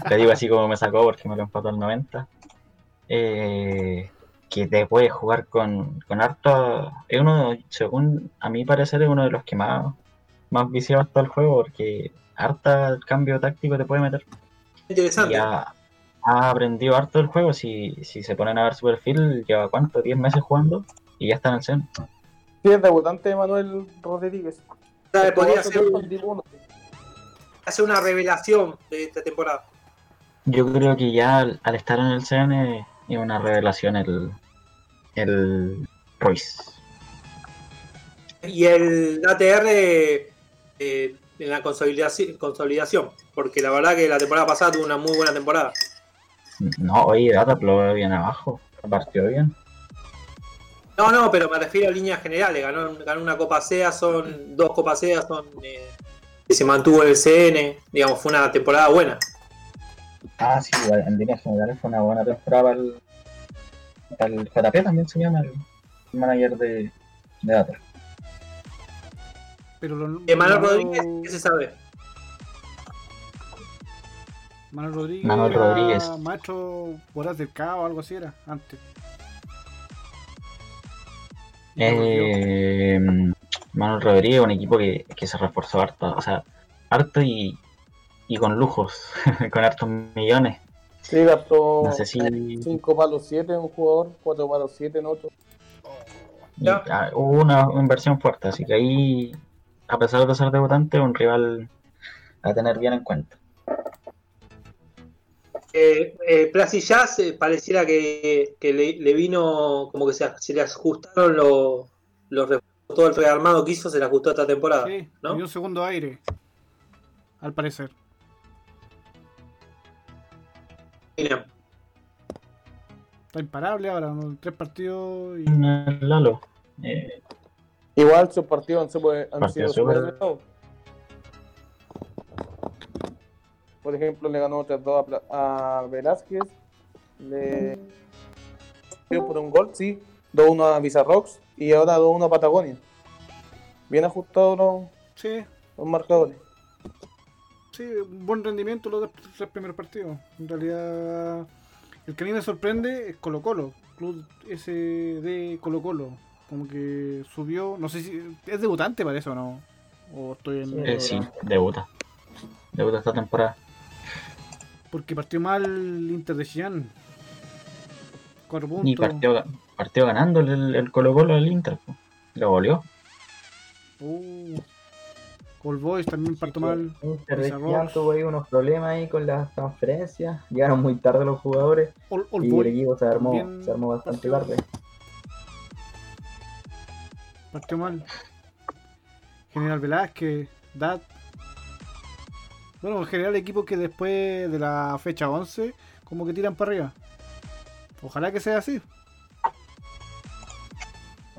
Te digo así como me sacó porque me lo empató al 90. Que te puede jugar con harto. Es uno, según a mi parecer, es uno de los que más viciado está el juego porque harta cambio táctico te puede meter. Interesante. Ya ha aprendido harto el juego. Si se ponen a ver su perfil, lleva cuánto, 10 meses jugando y ya está en el seno. Sí, es debutante Manuel Rodríguez. Podría hacer una revelación de esta temporada. Yo creo que ya al estar en el CN es una revelación el Ruiz. Y el ATR en la consolidación, porque la verdad que la temporada pasada tuvo una muy buena temporada. No, oye, Data lo bien abajo, partió bien. No, pero me refiero a líneas generales. Ganó una Copa CEA, son dos Copas CEA, que se mantuvo en el CN. Digamos, fue una temporada buena. Ah, sí, en líneas generales fue una buena temporada para el JP, también se llama el manager de Data. Manuel Rodríguez, ¿qué se sabe? Manuel Rodríguez. Maestro Voraz del Cabo, algo así era, antes. Manuel Rodríguez, un equipo que se reforzó harto, o sea, harto y con lujos, con hartos millones. Sí, gastó 5 palos 7 en un jugador, 4 palos 7 en otro. Hubo una inversión fuerte, así que ahí, a pesar de ser debutante, un rival a tener bien en cuenta. Placilla pareciera que le vino como que se le ajustaron todo el rearmado que hizo, se le ajustó esta temporada. Sí, ¿no? Y un segundo aire, al parecer. Mira. Está imparable ahora, ¿no? 3 partidos y... Lalo. Igual sus partidos han sido super... Por ejemplo, le ganó 3-2 a Velázquez, le dio por un gol, sí, 2-1 a Bizarrox y ahora 2-1 a Patagonia. Bien ajustados los marcadores. Sí, buen rendimiento los 3 primeros partidos. En realidad, el que a mí me sorprende es Colo Colo, club ese de Colo Colo, como que subió, no sé si es debutante para eso o no, o estoy en... sí, debuta esta temporada. Porque partió mal Inter de Chillán. 4 puntos. Y partió ganando el Colo Colo del Inter. Lo goleó. Colboys también partió mal. Inter de Chillán tuvo ahí unos problemas ahí con las transferencias. Llegaron muy tarde los jugadores. Y el equipo se armó bastante tarde. Partió mal. General Velázquez, Dat. Bueno, en general equipos que después de la fecha 11 como que tiran para arriba. Ojalá que sea así.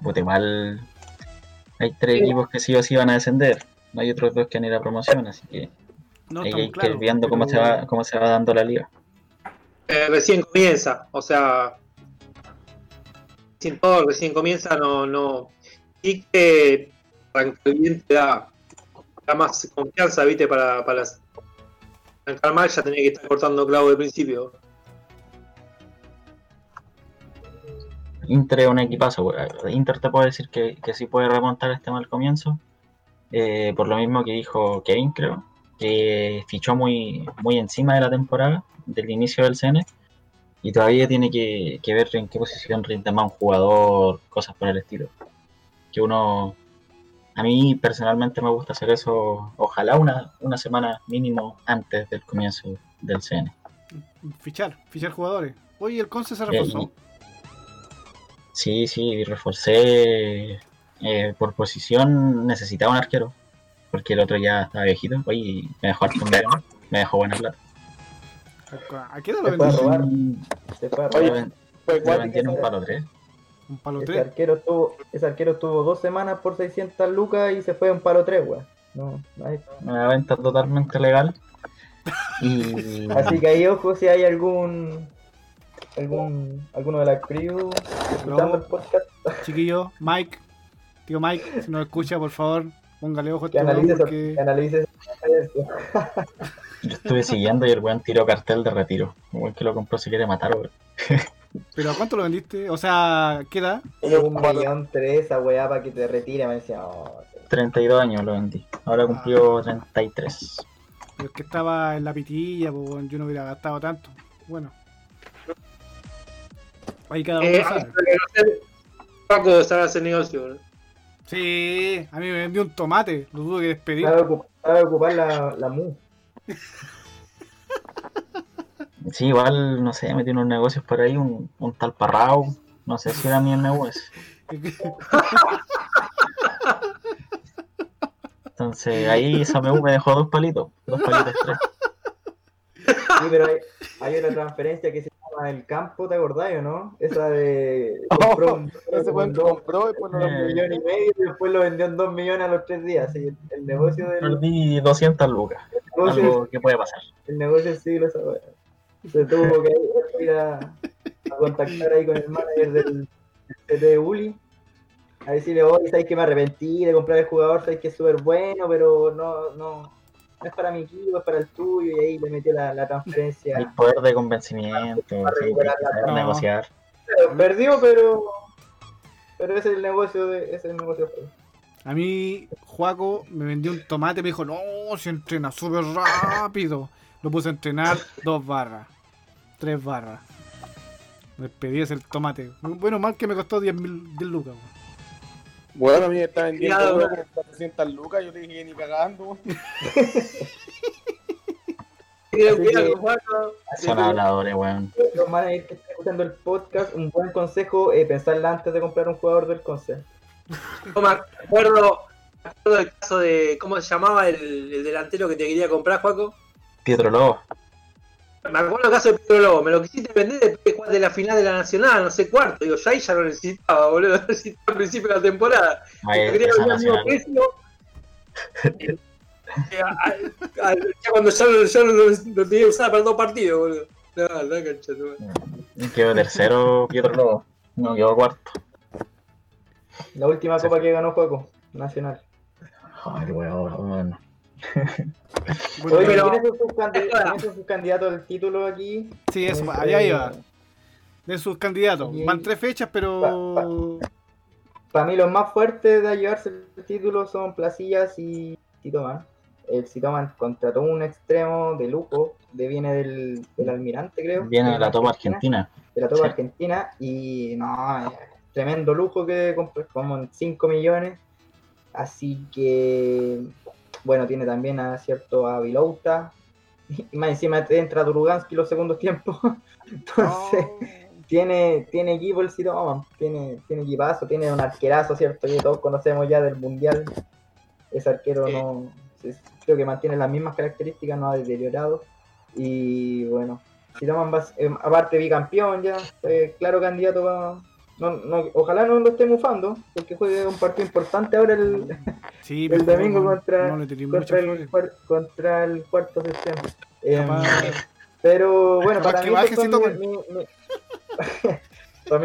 Guatemala, hay 3 equipos que sí o sí van a descender. No hay otros 2 que han ido a promoción, así que no, hay que ir viendo cómo se va dando la liga. Recién comienza, o sea, sin todo, recién comienza, no. Y que tranquilamente da más confianza, viste, para arrancar mal, ya tenía que estar cortando clavo de principio. Inter es un equipazo. Inter te puede decir que sí puede remontar este mal comienzo, por lo mismo que dijo Kevin, creo, que fichó muy encima de la temporada, del inicio del CN, y todavía tiene que ver en qué posición rinde más un jugador, cosas por el estilo. Que uno, a mí personalmente me gusta hacer eso, ojalá una semana mínimo antes del comienzo del CN. Fichar jugadores. Oye, ¿el Conce se reforzó? Sí, reforcé. Por posición necesitaba un arquero, porque el otro ya estaba viejito. Oye, me dejó harto un verano, me dejó buena plata. ¿A qué no lo vendieron? Lo vendieron un palo 3. ¿Un palo 3? Ese arquero estuvo 2 semanas por 600 lucas y se fue a un palo 3, weón. Una venta totalmente legal. Y... así que ahí, ojo, si hay alguno de la crew escuchando el podcast. Chiquillo, Mike, tío Mike, si nos escucha, por favor, póngale ojo. Que analices porque... eso. Yo estuve siguiendo y el weón tiró cartel de retiro. El weón que lo compró se quiere matar, weón. ¿Pero a cuánto lo vendiste? O sea, ¿qué edad? 1.3 millones esa weá para que te retire, me decía. 32 años lo vendí. Ahora cumplió 33. Pero es que estaba en la pitilla, pues yo no hubiera gastado tanto. Bueno. Ahí cada uno sabe. Paco sabe hacer negocio, ¿no? Sí, a mí me vendió un tomate, lo tuve que despedir. Para ocupar la MU. Sí, igual, no sé, me tiene unos negocios por ahí, un tal Parrao, no sé si era ni el negocio. Entonces, ahí esa MU me dejó 2 palitos, 3. Sí, pero hay una transferencia que se llama El Campo, ¿te acordás o no? Esa de... ese buen compró y después lo vendió 1.5 millones y después lo vendió en 2 millones a los 3 días. Sí, el negocio del... Perdí 200 lucas, algo que puede pasar. El negocio del siglo, esa weá. Se tuvo que ir a contactar ahí con el manager del CT de Uli. A decirle, oye, sabes que me arrepentí de comprar el jugador, sabes que es súper bueno, pero no es para mi equipo, es para el tuyo, y ahí le metió la transferencia. El poder de convencimiento, para negociar. Pero perdió, pero ese es el negocio. A mí, Joaco me vendió un tomate, me dijo, no, se entrena súper rápido. Lo puse a entrenar 2 barras, 3 barras. Me pedí ese tomate. Bueno, mal que me costó 10 lucas. Bueno, a mí me está vendiendo 400 lucas, yo le dije ni cagando. Son habladores, weón. Los managers que están escuchando el podcast, un buen consejo es pensarla antes de comprar un jugador del Conce. No me acuerdo del caso de, ¿cómo se llamaba el delantero que te quería comprar, Joaco? Pietro Lobo. Me acuerdo el caso de Pietro Lobo, me lo quisiste vender después de la final de la Nacional, no sé cuarto. Digo, ya ahí ya lo necesitaba, boludo, lo necesitaba al principio de la temporada. Ay, quería vender el mismo precio. Cuando ya lo tenía que usar para 2 partidos, boludo. No, canchero. Quedó tercero Pietro Lobo, no quedó cuarto. La última copa que ganó Joaco, Nacional. Joder, weón. Bueno, oye, pero ¿quiénes son sus candidatos al título aquí? Sí, eso, allá iba. De sus candidatos. Van 3 fechas, pero... Para mí los más fuertes de llevarse el título son Placillas y Sitoman. El Sitoman contrató un extremo de lujo, viene del Almirante, creo. Viene de la Topa Argentina. De la Topa Argentina, y no, tremendo lujo que compró, como en 5 millones. Así que... Bueno, tiene también a Vilouta. Y más encima te entra Durugansky los segundos tiempos. Entonces, tiene equipo el Sitoman. Tiene equipazo, tiene un arquerazo, ¿cierto? Que todos conocemos ya del Mundial. Ese arquero no... Creo que mantiene las mismas características, no ha deteriorado. Y bueno, Sitoman va, aparte bicampeón ya. Claro candidato para... No, ojalá no lo esté mufando, porque juegue un partido importante ahora sí, el domingo contra el cuarto sistema. Pero bueno, para mí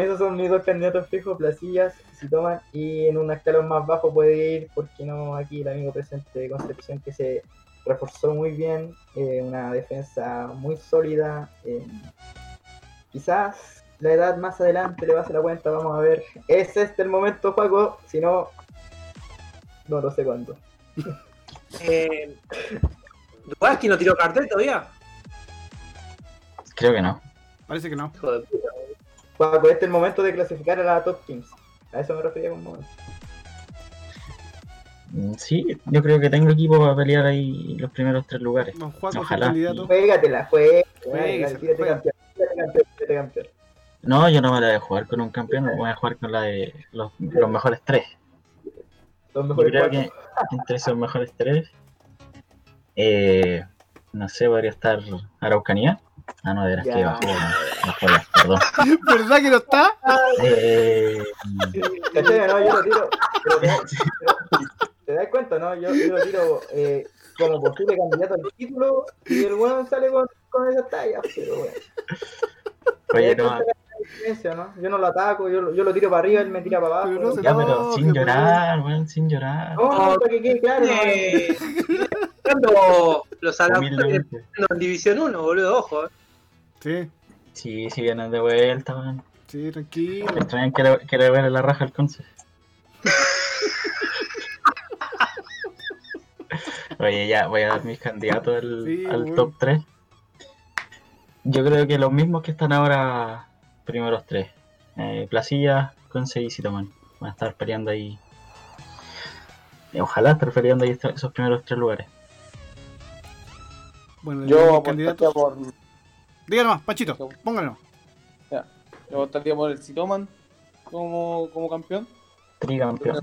esos son mis 2 candidatos fijos, Placillas, Sitoman, y en un escalón más bajo puede ir, porque no, aquí el amigo presente de Concepción que se reforzó muy bien, una defensa muy sólida, quizás... La edad más adelante le va a hacer la cuenta, vamos a ver. ¿Es este el momento, Joaco? Si no, no sé cuándo. ¿Dudás quién no tiró cartel todavía? Creo que no. Parece que no. Hijo de puta. Bueno, este es el momento de clasificar a la top 15. A eso me refería con momento. Sí, yo creo que tengo equipo para pelear ahí los primeros tres lugares. Don Joaco, ojalá. Juégatela, campeón. No, yo no me la voy a jugar con un campeón, me voy a jugar con la de los mejores tres. Los mejores yo creo cuatro. Que entre esos mejores tres, no sé, podría estar Araucanía. Ah, no, de veras que bajó, perdón. ¿Verdad que no está? No, yo lo tiro. ¿Te das cuenta, no? Yo lo tiro como posible candidato al título y el bueno sale con esa talla, pero bueno. Oye, no. Yo no lo ataco, yo lo tiro para arriba, él me tira para abajo. Pero pero sin llorar, weón, sin llorar. No, para que quede claro. Los Alautores en División 1, boludo, ojo. Sí, vienen de vuelta, weón. Sí, tranquilo. Extrañan que le ver la raja al Conce. Oye, ya, voy a dar mis candidatos al top 3. Yo creo que los mismos que están ahora, primeros tres. Placilla, Conce y Sitoman. Van a estar peleando ahí. Ojalá estar peleando ahí esos primeros tres lugares. Bueno, yo candidato por... Díganlo más, Pachito, pónganlo. Ya, yo votaría por el Sitoman como campeón. Tricampeón.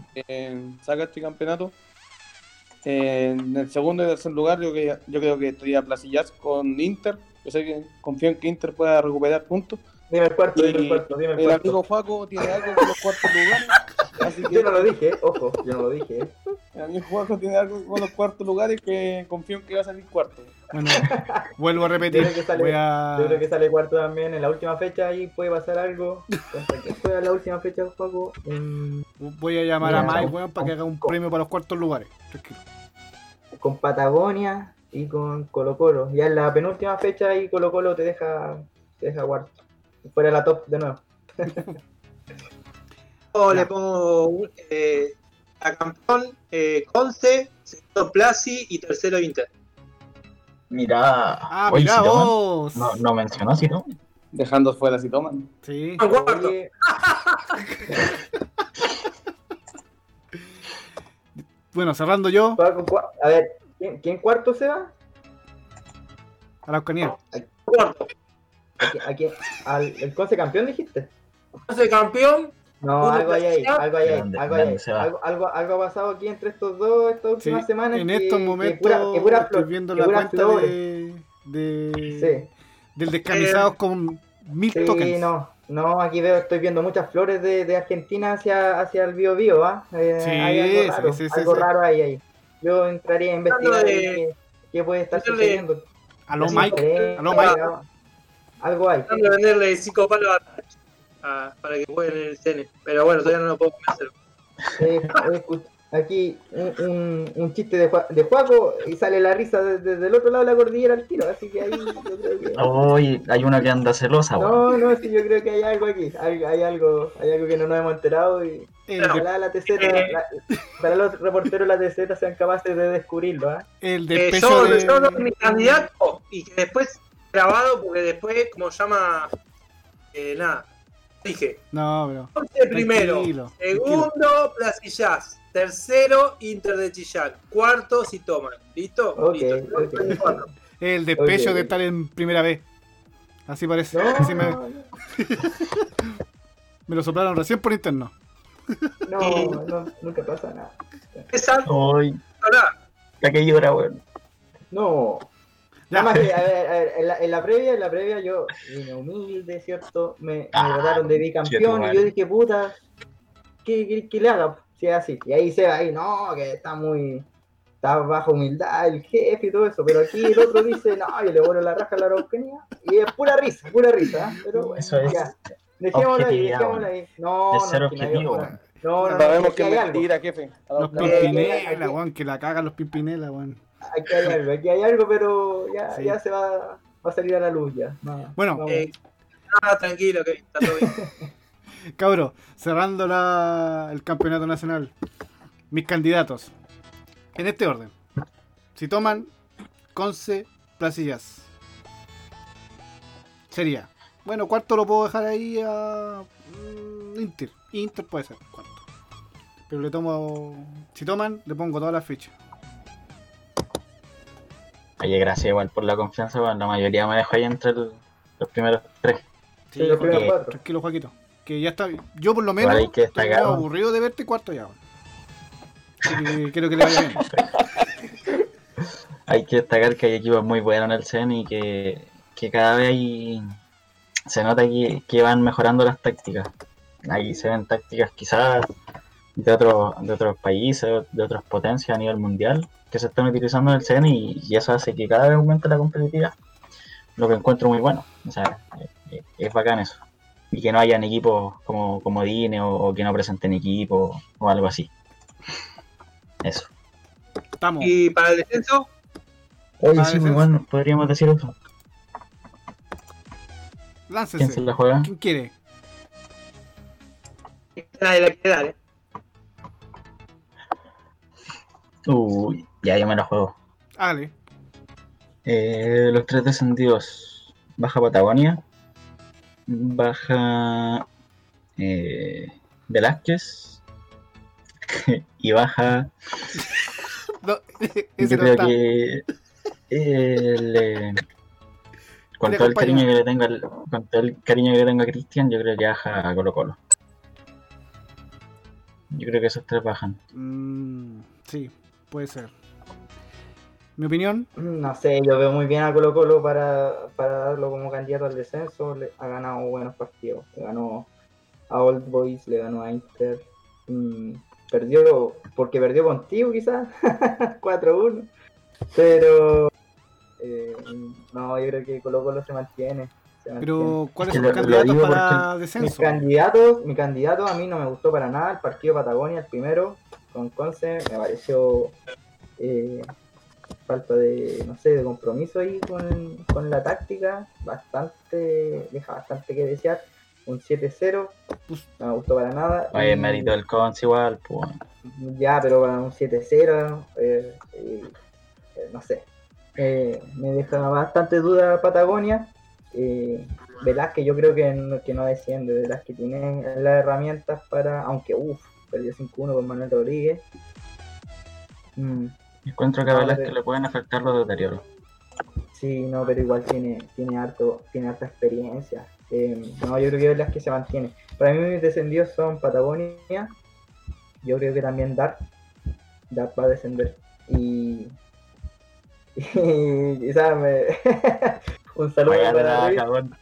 Saca el tricampeonato. En el segundo y tercer lugar yo creo que estaría Placillas con Inter. Yo sé que confío en que Inter pueda recuperar puntos. Dime el cuarto. El amigo Joaco tiene algo con los cuartos lugares. Así que... Yo no lo dije. El amigo Joaco tiene algo con los cuartos lugares que confío en que va a salir cuarto. Bueno, vuelvo a repetir. Yo creo que sale cuarto también en la última fecha y puede pasar algo. Hasta que juega la última fecha, Joaco. Voy a llamar a Mike, weón, para que haga un premio para los cuartos lugares. Tranquilo. Con Patagonia y con Colo Colo. Ya en la penúltima fecha y Colo Colo te deja cuarto. Fuera la top de nuevo. Yo le pongo a campeón, Conce, segundo Placi y tercero Inter. Mirá. Ah, mirá vos. No mencionó Sitoman. Dejando fuera Sitoman. Sí. Al cuarto. Bueno, cerrando yo. A ver, ¿quién cuarto se va? Araucanía. Cuarto. ¿El Conce campeón dijiste? ¿Conce campeón? No, algo ha pasado aquí entre estos dos, estas últimas semanas. En estos momentos estoy viendo la cuenta del descamisado con 1000 tokens. Sí, no, aquí estoy viendo muchas flores de Argentina hacia el Biobío, ¿ah? Hay algo raro ahí. Yo entraría a investigar qué puede estar sucediendo. Aló Mike. Algo hay. Están de venderle 5 palos para que juegue en el CN. Pero bueno, todavía no lo puedo convencer. Aquí un chiste de Joaco y sale la risa desde el otro lado de la cordillera al tiro. Así que ahí yo creo que... Uy, hay una que anda celosa. No, sí, yo creo que hay algo aquí. Hay algo que no nos hemos enterado. Y ojalá la tercera, para los reporteros de la tercera sean capaces de descubrirlo. El de peso de... Yo mi candidato y que después... grabado porque después como llama dije no bro. Primero tranquilo, segundo Placillas, tercero Inter de Chillán, cuarto Sitoman, listo. El despecho de estar en primera vez, así parece. Me lo soplaron recién por interno. No, nunca pasa nada. Hoy la que llora, bueno, no. Nada más que, a ver, en la previa yo vine humilde, ¿cierto? Me trataron de bicampeón y yo dije, puta, ¿qué le haga? Si es así. Y ahí se va, que está bajo humildad el jefe y todo eso. Pero aquí el otro dice, no, yo le vuelo la raja a la Araucanía. Y es pura risa. ¿Eh? Pero bueno, eso es. Ya. Dejémoslo ahí. No, sabemos que es mentira, jefe. Los Pimpinela, weón, que la cagan los Pimpinela, weón. Aquí hay algo, pero ya se va a salir a la luz ya. Bueno. Tranquilo, que está todo bien. Cabro, cerrando el campeonato nacional. Mis candidatos. En este orden: Sitoman, Conce, Placillas. Sería. Bueno, cuarto lo puedo dejar ahí a Inter. Inter puede ser cuarto. Pero le tomo. Sitoman, le pongo todas las fichas. Oye, gracias igual por la confianza. Bueno, la mayoría me dejó ahí entre los primeros tres. Sí, los primeros cuatro. Tranquilo, Joaquito. Que ya está. Yo, por lo menos, estoy aburrido de verte cuarto ya. Así que creo que le vaya bien. Hay que destacar que hay equipos muy buenos en el CEN y que cada vez hay, se nota que van mejorando las tácticas. Ahí se ven tácticas quizás de otros países, de otras potencias a nivel mundial que se están utilizando en el CEN y eso hace que cada vez aumente la competitividad. Lo que encuentro muy bueno. O sea, es bacán eso. Y que no hayan equipos como Dine o que no presenten equipo o algo así. Eso. Estamos. ¿Y para el descenso? Oye, sí, muy bueno, podríamos decir eso. Láncese. ¿Quién se la juega? ¿Quién quiere? La de la piedad, ¿eh? Uy, ya yo me la juego. Dale. Los tres descendidos. Baja Patagonia. Baja Velázquez. Y baja... No, ese yo creo no que... Con todo el cariño que le tengo a Cristian, yo creo que baja a Colo Colo. Yo creo que esos tres bajan. Sí, puede ser. ¿Mi opinión? No sé, yo veo muy bien a Colo Colo para darlo como candidato al descenso. Ha ganado buenos partidos. Le ganó a Old Boys, le ganó a Inter. Perdió porque perdió contigo quizás. 4-1. Pero... no, yo creo que Colo Colo se mantiene. Pero, ¿cuáles son los candidatos para descenso? Mi candidato a mí no me gustó para nada. El partido Patagonia, el primero, con Conce, me pareció falta de, no sé, de compromiso ahí con la táctica. Deja bastante que desear. Un 7-0, no me gustó para nada. Oye, mérito del Conce igual, pues. Ya, pero para un 7-0, no sé. Me deja bastante duda Patagonia. Velázquez yo creo que no desciende. Velázquez tiene las herramientas para... Aunque, perdió 5-1 con Manuel Rodríguez. Encuentro que a Velázquez le pueden afectar los deterioros. Sí, no, pero igual tiene harta experiencia. No, yo creo que Velázquez se mantiene. Para mí mis descendidos son Patagonia. Yo creo que también Dart va a descender. Y ¿sabes? un saludo para Luis,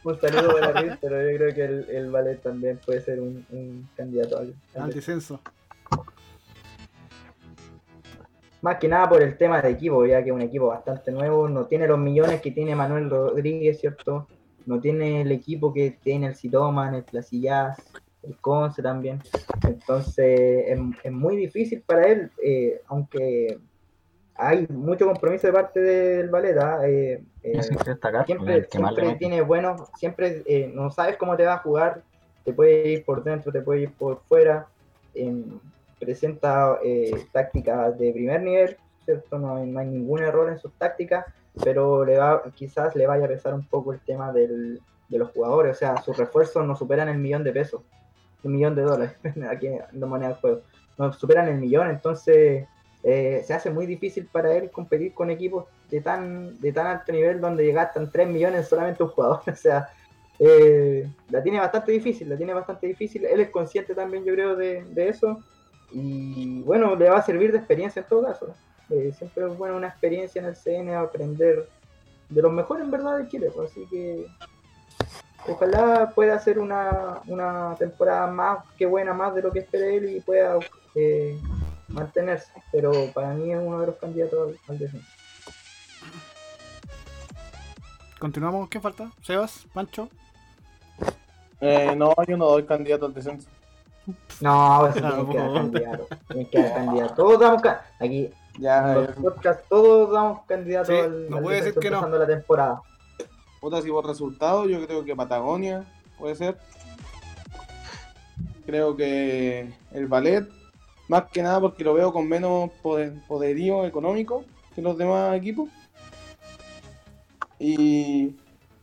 pero yo creo que el Valet también puede ser un candidato al descenso. Más que nada por el tema de equipo, ya que es un equipo bastante nuevo, no tiene los millones que tiene Manuel Rodríguez, ¿cierto? No tiene el equipo que tiene el Sitoman, el Placillaz, el Conce también. Entonces es muy difícil para él, aunque... Hay mucho compromiso de parte del Valet, siempre tiene buenos, siempre no sabes cómo te va a jugar, te puede ir por dentro, te puede ir por fuera, presenta tácticas de primer nivel, ¿cierto? No hay ningún error en sus tácticas, pero quizás le vaya a pesar un poco el tema de los jugadores, o sea, sus refuerzos no superan $1,000,000, $1,000,000, aquí en la moneda del juego, no superan $1,000,000, entonces... se hace muy difícil para él competir con equipos de tan alto nivel donde gastan $3,000,000 solamente un jugador, o sea, la tiene bastante difícil, él es consciente también, yo creo, de eso, y bueno, le va a servir de experiencia en todo caso, siempre es bueno una experiencia en el CN, aprender de los mejores en verdad de Chile, pues, así que ojalá pueda hacer una temporada más que buena, más de lo que espera él y pueda... mantenerse, pero para mí es uno de los candidatos al descenso. Continuamos, ¿qué falta? ¿Sebas? ¿Pancho? No, yo no doy candidato al descenso. No, eso tiene que dar candidato. Tiene que dar candidato. Todos damos candidato. Aquí, ya, los podcasts, todos damos candidato sí, al no puede descenso decir que empezando no. La temporada. Otra si por resultado, yo creo que Patagonia puede ser. Creo que el Valet. más que nada porque lo veo con menos poderío económico que los demás equipos. Y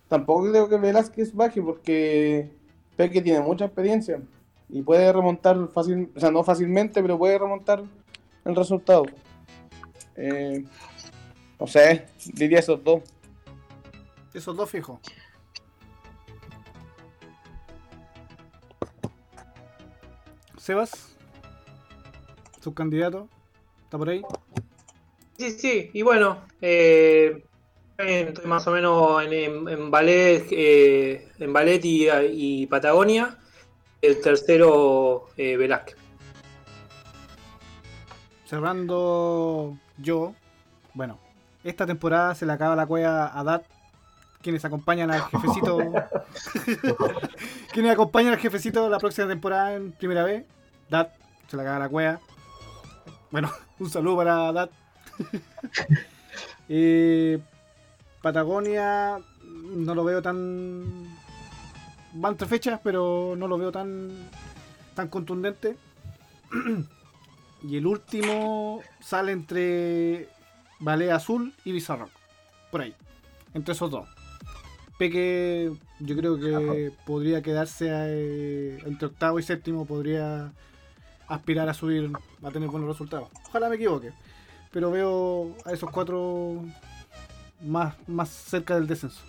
tampoco creo que Velázquez baje porque Peque tiene mucha experiencia y puede remontar fácil, o sea, no fácilmente, pero puede remontar el resultado. No sé, diría esos dos. Esos dos fijos. Sebas, su candidato, ¿está por ahí? Sí, y bueno, estoy más o menos en Valet, en Valet y Patagonia. El tercero, Velázquez. Cerrando yo, bueno, esta temporada se le acaba la cueva a Dad, quienes acompañan al jefecito quienes acompañan al jefecito la próxima temporada en primera vez. Dad, se le acaba la cueva. Bueno, un saludo para Dad. Patagonia no lo veo tan... Van 3 fechas, pero no lo veo tan contundente. Y el último sale entre Valle Azul y Bizarro. Por ahí. Entre esos dos. Peque, yo creo que podría quedarse entre octavo y séptimo. Podría aspirar a subir, a tener buenos resultados. Ojalá me equivoque. Pero veo a esos cuatro más cerca del descenso.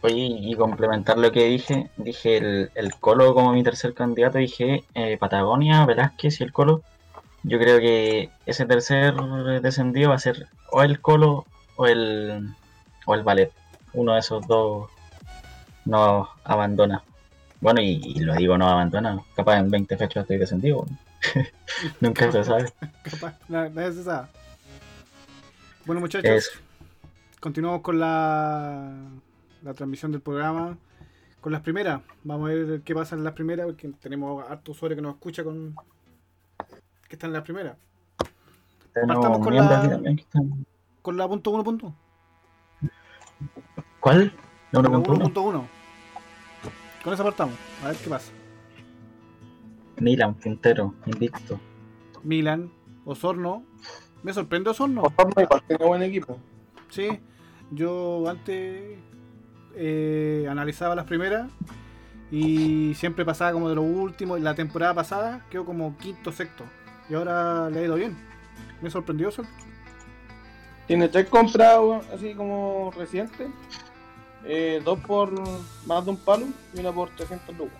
Oye, y complementar lo que dije el Colo como mi tercer candidato, dije Patagonia, Velázquez y el Colo. Yo creo que ese tercer descendido va a ser o el Colo o el Valet. Uno de esos dos nos abandona. Bueno, y lo digo, no abandona. Capaz en 20 fechas estoy descendido. Nunca se sabe. Capaz, nadie se sabe. Bueno, muchachos, continuamos con la transmisión del programa con las primeras. Vamos a ver qué pasa en las primeras, porque tenemos harto usuario que nos escucha con que están en las primeras. Partamos con la punto 1.1. ¿Cuál? La 1.1. Con esa partamos, a ver qué pasa. Milán, puntero, invicto. Milán, Osorno. Me sorprende Osorno. Osorno igual tiene buen equipo. Sí, yo antes analizaba las primeras y siempre pasaba como de lo último. La temporada pasada quedó como quinto, sexto, y ahora le ha ido bien. Me sorprendió eso. Tiene 3 compras así como recientes, 2 por más de un palo y una por 300 lucas.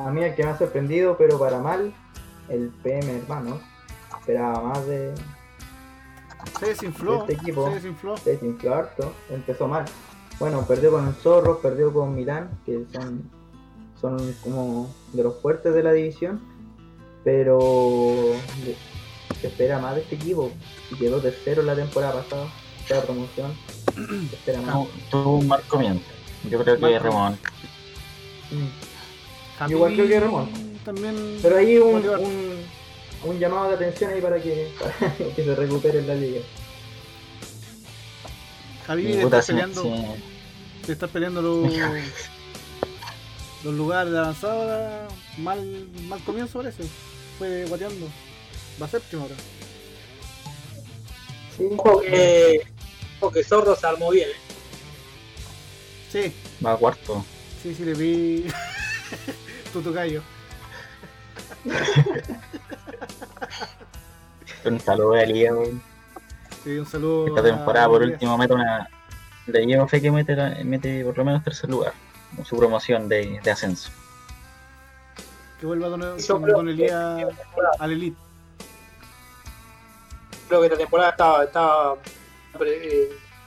A mí el que me ha sorprendido, pero para mal, el PM hermano. Esperaba más de... Se desinfló harto. Empezó mal. Bueno, perdió con el Zorro, perdió con Milán, que son como de los fuertes de la división, pero se espera más de este equipo, y quedó tercero la temporada pasada, la promoción, se espera más. Tuvo un mal comienzo, yo creo que Ramón. Igual creo que Ramón. También. Pero hay un llamado de atención ahí para que se recupere la liga. Javi está peleando los lugares de avanzada. Mal comienzo parece. Fue guateando. Va séptimo ahora. Ojo que Zorro se armó bien, Sí. Va cuarto. Sí, le vi Tutucayo. Un saludo de Liga, güey. Sí, un saludo. Esta temporada por último mete una... Le llevo fe que mete por lo menos tercer lugar con su promoción de ascenso. Que vuelva Don Elías al Elite. Creo que esta temporada estaba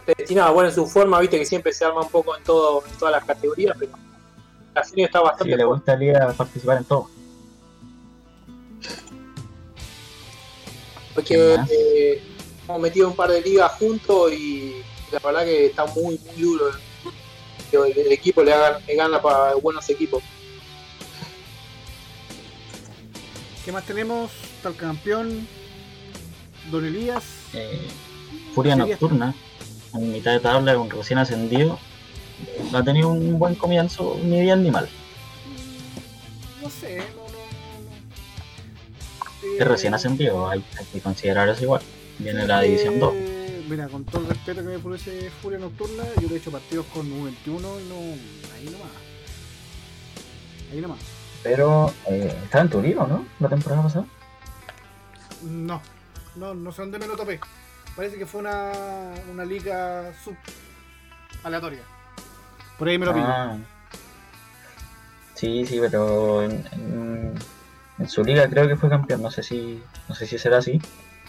predestinada. Bueno, en su forma, viste que siempre se arma un poco en todas las categorías, pero la serie está bastante... Sí, le gustaría participar en todo. Porque... hemos metido un par de ligas juntos y la verdad que está muy muy duro el equipo, le gana para buenos equipos. ¿Qué más tenemos? Tal campeón Don Elías, Furia Nocturna en mitad de tabla con recién ascendido. No ha tenido un buen comienzo, ni bien ni mal. No sé, no. Que recién ascendió, hay que considerar eso igual. Viene la División 2. Mira, con todo el respeto que me produce Furia Nocturna, yo le he hecho partidos con U21 y no, ahí nomás. Ahí nomás. Pero estaba en Turino, ¿no? La temporada pasada. No sé dónde me lo topé. Parece que fue una liga sub aleatoria. Por ahí me lo pillo. Sí, pero en su liga creo que fue campeón. No sé si será así.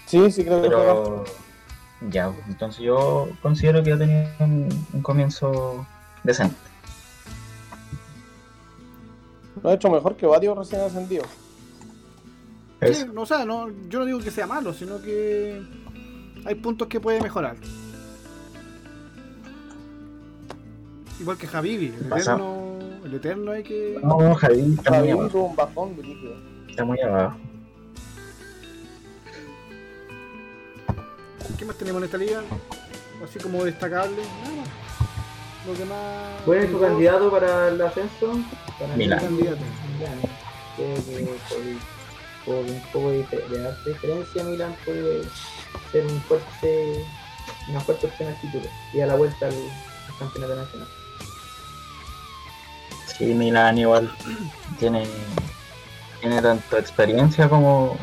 Sí, creo que fue. Ya, entonces yo considero que ha tenido un comienzo decente. Lo ha hecho mejor que varios recién ascendidos. Sí, yo no digo que sea malo, sino que hay puntos que puede mejorar. Igual que Javi, el eterno hay que... No, Javi está muy abajo. Tuvo un bajón, está muy abajo. ¿Qué más tenemos en esta liga? Así como destacable. Nada. Lo que más... ¿Cuál es tu candidato para el ascenso? Milán. Por un poco de arte diferencia, Milán puede ser una fuerte opción al título y a la vuelta al campeonato nacional. Sí, Milán igual tiene tanto experiencia como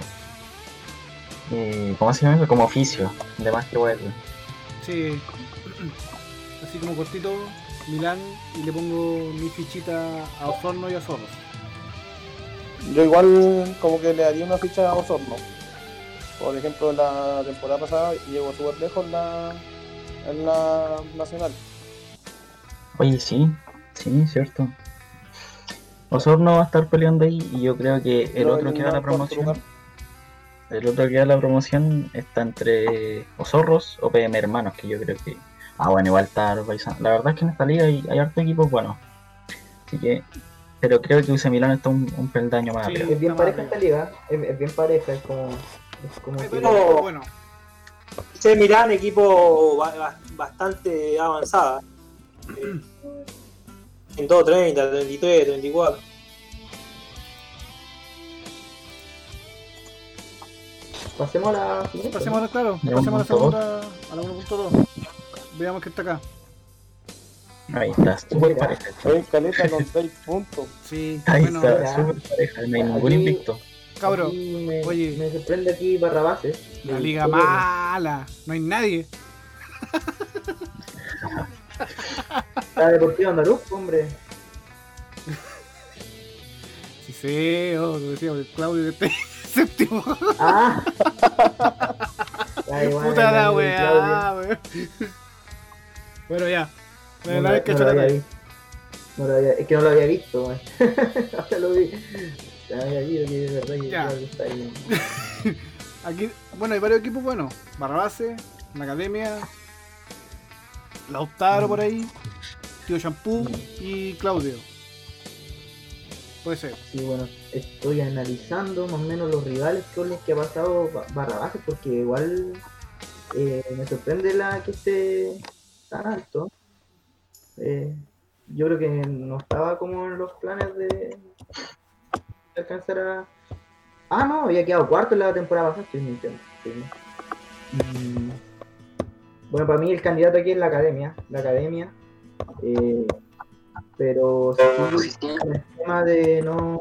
¿cómo se llama eso? Como oficio, de más que bueno. Sí, así como cortito, Milán, y le pongo mi fichita a Osorno y a Zorro. Yo igual como que le daría una ficha a Osorno. Por ejemplo, la temporada pasada llegó súper lejos en la nacional. Oye, sí, cierto. Osorno va a estar peleando ahí y yo creo que el otro que da la promoción está entre Osorros o PM Hermanos, que yo creo que... igual está Arbaizán. La verdad es que en esta liga hay harto equipos buenos. Así que... Pero creo que Milán está un peldaño más arriba. Sí, es bien pareja esta liga, es bien pareja, es como equipo, bueno. Ese Milán, equipo bastante avanzada. En todo 30, 33, 34. Pasemos a la siguiente. Pasemos a la segunda, a la 1.2. Veamos qué está acá. Ahí está, súper pareja. Oye, Caleta con 6 puntos. Sí, ahí está, súper pareja. No hay ningún invicto. Cabrón, oye. Me sorprende aquí Barrabases. La liga mala. No hay nadie. La Deportiva Andaluz, hombre. Sí, lo decía, Claudio este séptimo. Puta la weá. Bueno, ya. Es que no lo había visto, man. Ahora lo vi. Lo había visto, que es verdad que está ahí. Aquí, bueno, hay varios equipos buenos. Barrabases, La Academia, Lautaro por ahí, Tío Shampoo y Claudio. Puede ser. Sí, bueno, estoy analizando más o menos los rivales con los que ha pasado Barrabases, porque igual me sorprende que esté tan alto. Yo creo que no estaba como en los planes de alcanzar a... no, había quedado cuarto en la temporada pasada, estoy mintiendo. Bueno, para mí el candidato aquí es la academia, pero sí, el tema de no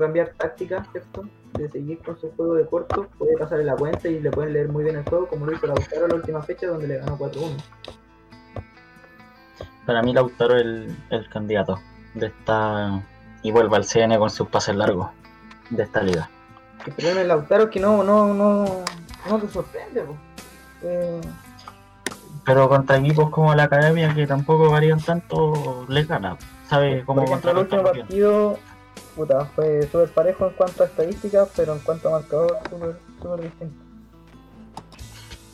cambiar táctica, ¿cierto? De seguir con su juego de cortos, puede pasar en la cuenta y le pueden leer muy bien el juego, como lo hizo Lautaro la última fecha donde le ganó 4-1. Para mí Lautaro es el candidato de esta, y vuelve al CN con sus pases largos de esta liga. El problema de Lautaro es que no te sorprende, pues. Pero contra equipos como la Academia, que tampoco varían tanto, les gana. ¿Sabe cómo contra el último partido? Puta, fue súper parejo en cuanto a estadísticas, pero en cuanto a marcador súper distinto.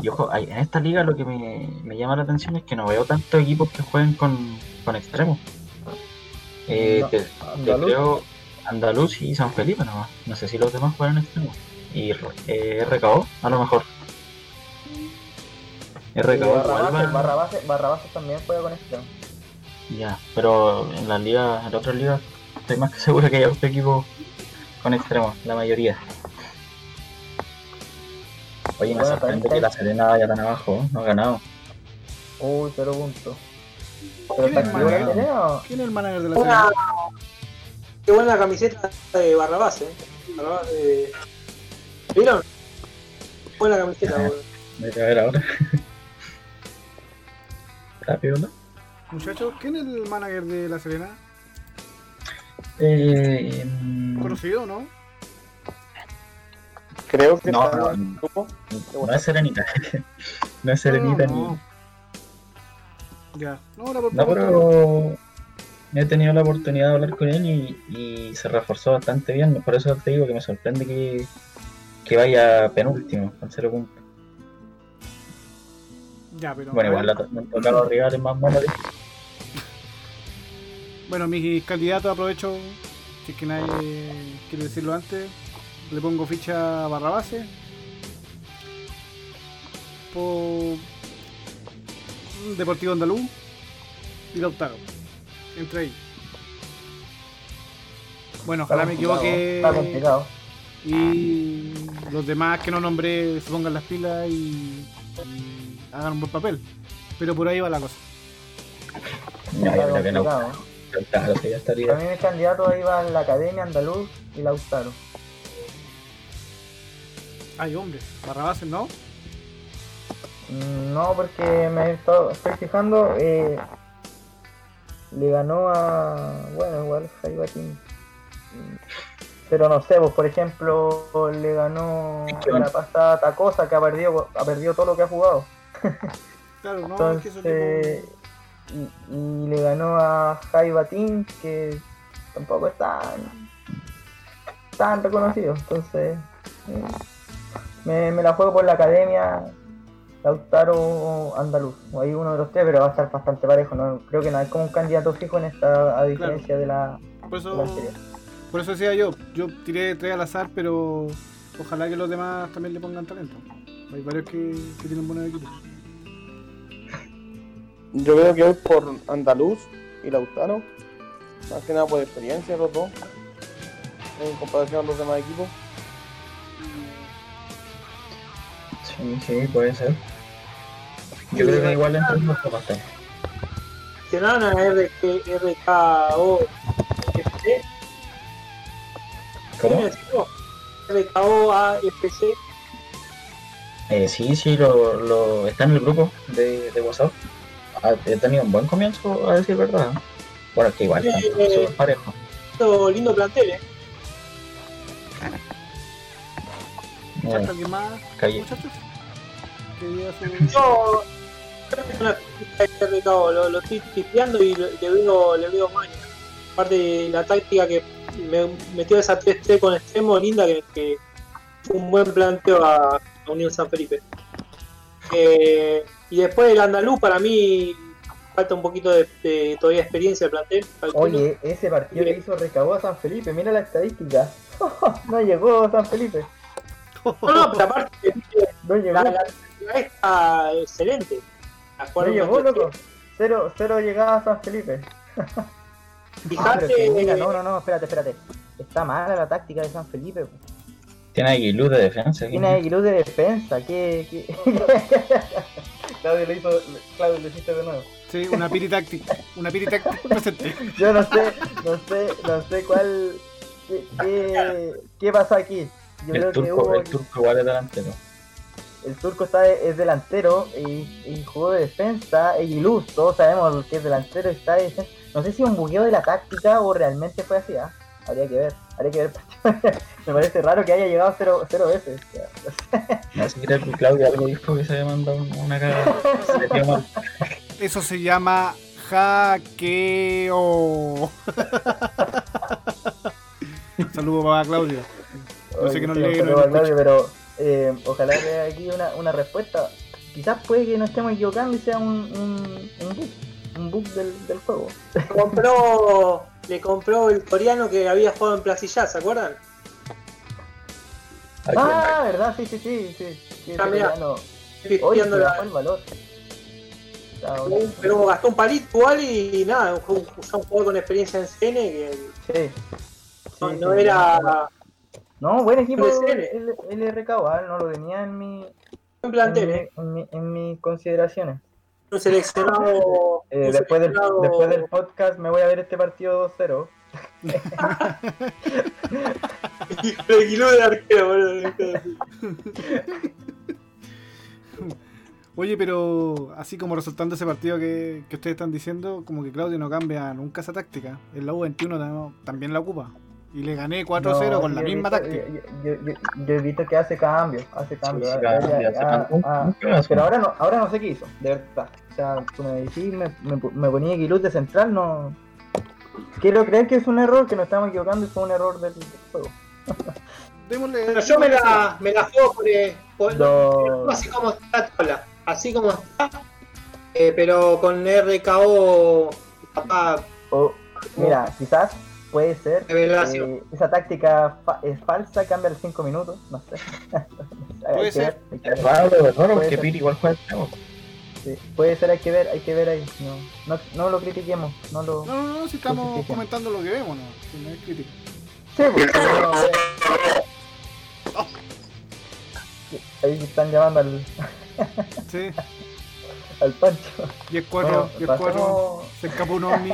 Y ojo, en esta liga lo que me llama la atención es que no veo tantos equipos que jueguen con extremos. Creo Andaluz y San Felipe nomás. No sé si los demás juegan extremos. Y RKO, a lo mejor. RKO Barrabases también juega con extremos. Ya, pero en las ligas, en otras ligas Estoy más que seguro que hay otro equipo con extremos, la mayoría. Oye, me sorprende que la Serena vaya tan abajo, ¿eh? No ha ganado. Uy, 0 puntos. ¿Quién es el manager de la Serena? Qué buena camiseta de Barrabases, ¿eh? ¿Vieron? Buena camiseta, boludo. Me voy a ver ahora. Rápido, ¿no? Muchachos, ¿quién es el manager de la Serena? Conocido, ¿no? Creo que no, no, en grupo. No es Serenita. No es Serenita no. Ni. Ya. No, la oportunidad. No, pero he tenido la oportunidad de hablar con él y se reforzó bastante bien. Por eso te digo que me sorprende que vaya penúltimo, con 0 puntos. Ya, pero bueno, igual me han tocado los rivales más malos. Bueno, mis candidatos aprovecho, si es que nadie quiere decirlo antes, le pongo ficha a Barrabases. Por Deportivo Andaluz y Lautaro. Entre ahí. Bueno, ojalá me equivoque y los demás que no nombré se pongan las pilas y hagan un buen papel. Pero por ahí va la cosa. No, yo creo que no. Claro, que ya estaría. También el candidato ahí va La Academia, Andaluz y Lautaro. Ay, hombre, Barrabases, ¿no? No, porque estoy fijando, le ganó a... bueno, igual salió aquí. Pero no sé, pues por ejemplo, le ganó la pasada Tacosa, que ha perdido todo lo que ha jugado. Claro, no, entonces, es que eso tipo... Y le ganó a Jai Batín, que tampoco es tan reconocido. Entonces me la juego por La Academia, Lautaro, Andaluz. Hay uno de los tres, pero va a estar bastante parejo, ¿no? Creo que no hay como un candidato fijo en esta, a diferencia claro. de la serie. Por eso decía yo tiré 3 al azar, pero ojalá que los demás también le pongan talento. Hay varios que tienen buenos equipos. Yo creo que voy por Andaluz y Lautaro, más que nada por experiencia los dos, en comparación a los demás equipos. Sí, puede ser. Yo creo que igual entre los dos bastante. Se dan a RKO FC. ¿Cómo? RKO AFC. Sí, está en el grupo de WhatsApp. He tenido un buen comienzo, a decir verdad. Bueno, que igual, súper parejo. Lindo plantel, ¿eh? Bueno, ¿alguien más? Calle. Yo creo que es una táctica de recado, lo estoy tipeando y le veo maña. Aparte de la táctica que me metió esa 3-3 con extremo, linda, que fue un buen planteo a Unión San Felipe. Y después del Andaluz, para mí falta un poquito de todavía experiencia de plantel. Oye, ese partido que hizo recabó a San Felipe, mira la estadística. No llegó a San Felipe. No, pero aparte, no llegó. La está excelente. No llegó, loco. 0 llegaba a San Felipe. Fijate. No, espérate. Está mala la táctica de San Felipe. Tiene Aguiluz de defensa. ¿Qué? Claudio, lo hiciste de nuevo. Sí, una piritáctica. Presente. Yo no sé cuál. ¿Qué pasa aquí? Yo el creo turco, que hubo... El turco igual es delantero. El turco es delantero y jugó de defensa. Aguiluz, todos sabemos que es delantero. Está de defensa. No sé si un bugueo de la táctica o realmente fue así. Habría que ver. Me parece raro que haya llegado 0 veces. No sé, creo que Claudio algo dijo que se había mandado una cara. Eso se llama hackeo. Un saludo para Claudio. No sé que no lee. No Claudio, pero ojalá que haya aquí una respuesta. Quizás puede que nos estemos equivocando y sea un bug del juego. Le compró el coreano que había jugado en Placilla, ¿se acuerdan? Ah, ¿verdad? Sí. Está mirando. Oye, se bajó el valor. Pero Gastón Palit, igual y nada, un jugador con experiencia en CN que no era... No, buen equipo el RKO, no lo tenía en mi... En plantel, en mis consideraciones. Un seleccionado... después del podcast me voy a ver este partido 2-0. El kilo de arquero, boludo. Oye, pero así como resultando ese partido que ustedes están diciendo, como que Claudio no cambia nunca esa táctica. En la U21 también la ocupa. Y le gané 4-0 con la misma táctica. Yo he visto que hace cambios. Pero ahora no sé qué hizo, de verdad. O sea, tú me decís, me ponía Guiluz de central, no... Quiero creer que es un error, que nos estamos equivocando y fue un error del juego. Pero yo me la juego por así como está Tola, así como está, pero con RKO, papá. Mira, quizás puede ser esa táctica es falsa, cambia los 5 minutos, no sé. Puede ser. Es raro, porque Piri igual juega. Sí, puede ser, hay que ver ahí, no lo critiquemos, no si estamos comentando lo que vemos, no, si no es crítica. Sí, porque ahí están llamando al sí. al Pancho. Y el cuerno, se escapó un ovni.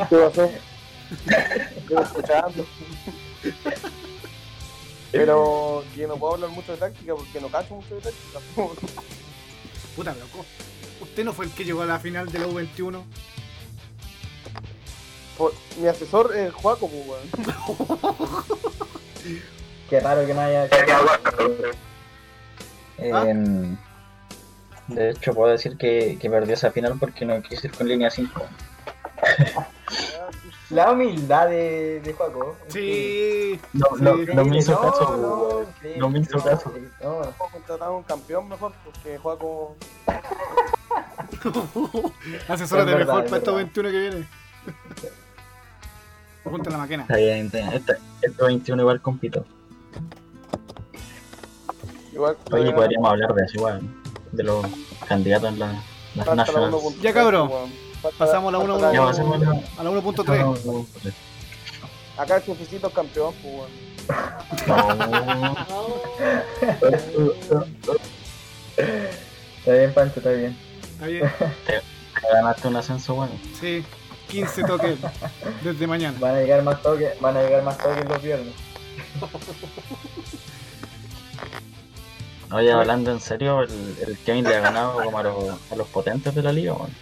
Pero que no puedo hablar mucho de táctica porque no cacho mucho de táctica. Puta, loco. ¿Usted no fue el que llegó a la final de la U21? Mi asesor es Joaco, pues. Qué raro que no haya... De hecho, puedo decir que perdió esa final porque no quise ir con línea 5. La humildad de Joaco. Sí. No me hizo caso. No me hizo caso. Puedo contratar a un campeón mejor porque Joaco... Asesórate es mejor para estos 21 que viene. Junta la máquina. Está bien, estos 21 igual compito. Oye, podríamos hablar de eso igual, de los candidatos en las nacionales. Ya cabrón, pasamos la 1, a la 1.3. Acá el jefecito es campeón, pues. Está bien, Pancho, está bien. Está bien. Te ganaste un ascenso bueno. Sí, 15 toques desde mañana. Van a llegar más toques los viernes. Oye, hablando en serio, el Kevin le ha ganado como a los potentes de la liga, bueno.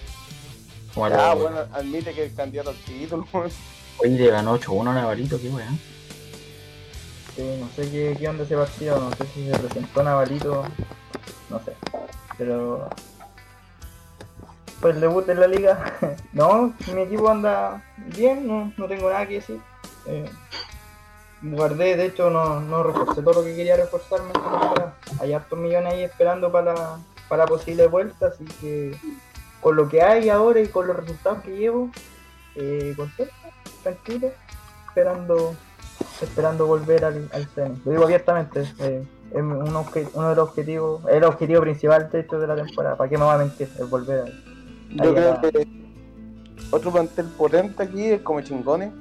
Bueno, admite que el candidato al título, bueno. Oye, le ganó 8-1 a Navalito, qué weón. Sí, no sé qué onda ese partido, no sé si se presentó Navalito, no sé. Pero pues el debut en la liga. No, mi equipo anda bien, no tengo nada que decir. Guardé, de hecho no reforcé todo lo que quería reforzarme. Hay hartos millones ahí esperando para posible vuelta, así que con lo que hay ahora y con los resultados que llevo, contento, tranquilo, esperando volver al CN. Lo digo abiertamente, es uno de los objetivos, es el objetivo principal de hecho de la temporada, ¿para qué me va a mentir? Es volver Yo creo que otro plantel potente aquí es Comechingones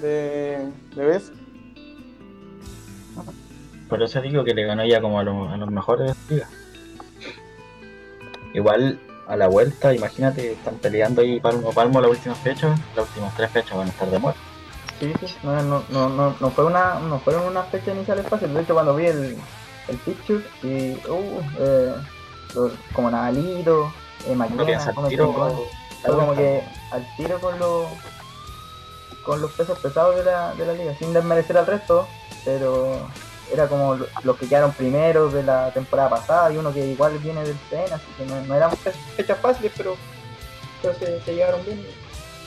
de vez. Por eso digo que le ganó ya como a los mejores de la liga. Igual a la vuelta, imagínate, están peleando ahí palmo a palmo las últimas tres fechas van a estar de muerte. Sí, no fueron unas fechas iniciales fáciles. De hecho, cuando vi el picture y como Navalito, Maquina, como que al tiro con los pesos pesados de la liga, sin desmerecer al resto, pero era como los que quedaron primeros de la temporada pasada y uno que igual viene del CN, así que no eran fechas fáciles, pero se llegaron bien.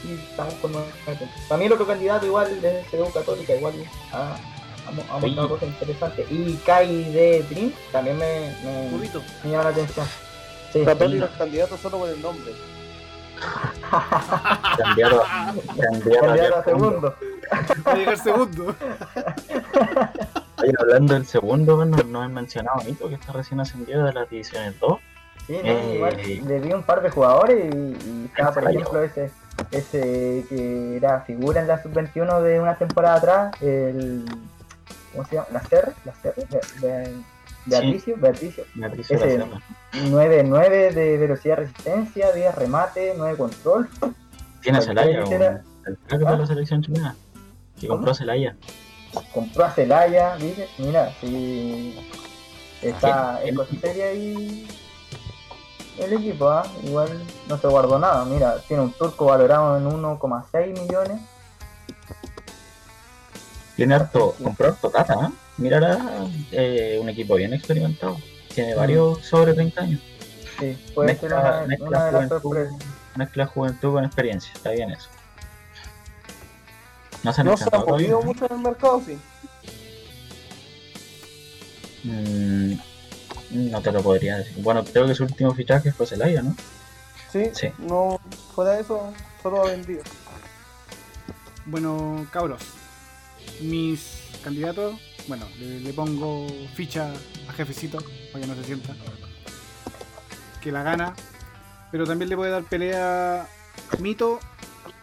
Y estamos con nueva gente. Para mí el otro candidato igual es CDU Católica, igual ha mostrado cosas interesantes. Y Kai de Dream también me llama la atención. Sí, Católica es candidato solo por el nombre. Candidato a segundo. Va a llegar segundo. Oye, hablando del segundo, no he mencionado a Mito, que está recién ascendido de las divisiones 2 Sí, no, igual le vi un par de jugadores y estaba, por ejemplo, ese que era figura en la sub-21 de una temporada atrás, el... ¿Cómo se llama? ¿La CER? Beatricio. Ese 9-9 de velocidad resistencia, 10 remate, 9 control. ¿Tiene a Celaya? El crack de la selección chilena. Que compró a Celaya. ¿Viste? Mira, si está en seria y el equipo, igual no se guardó nada. Mira, tiene un turco valorado en 1,6 millones. Tiene harto, compró harto caja, ¿no? Mira, un equipo bien experimentado. Tiene varios sobre 30 años. Sí, puede ser una de las sorpresas. Mezcla juventud con experiencia, está bien eso. No se han movido mucho en el mercado, sí. No te lo podría decir. Bueno, creo que su último fichaje fue Celaya, ¿no? Sí. No, fuera de eso, solo ha vendido. Bueno, cabros, mis candidatos, bueno, le pongo ficha a Jefecito, para que no se sienta que la gana, pero también le voy a dar pelea a Mito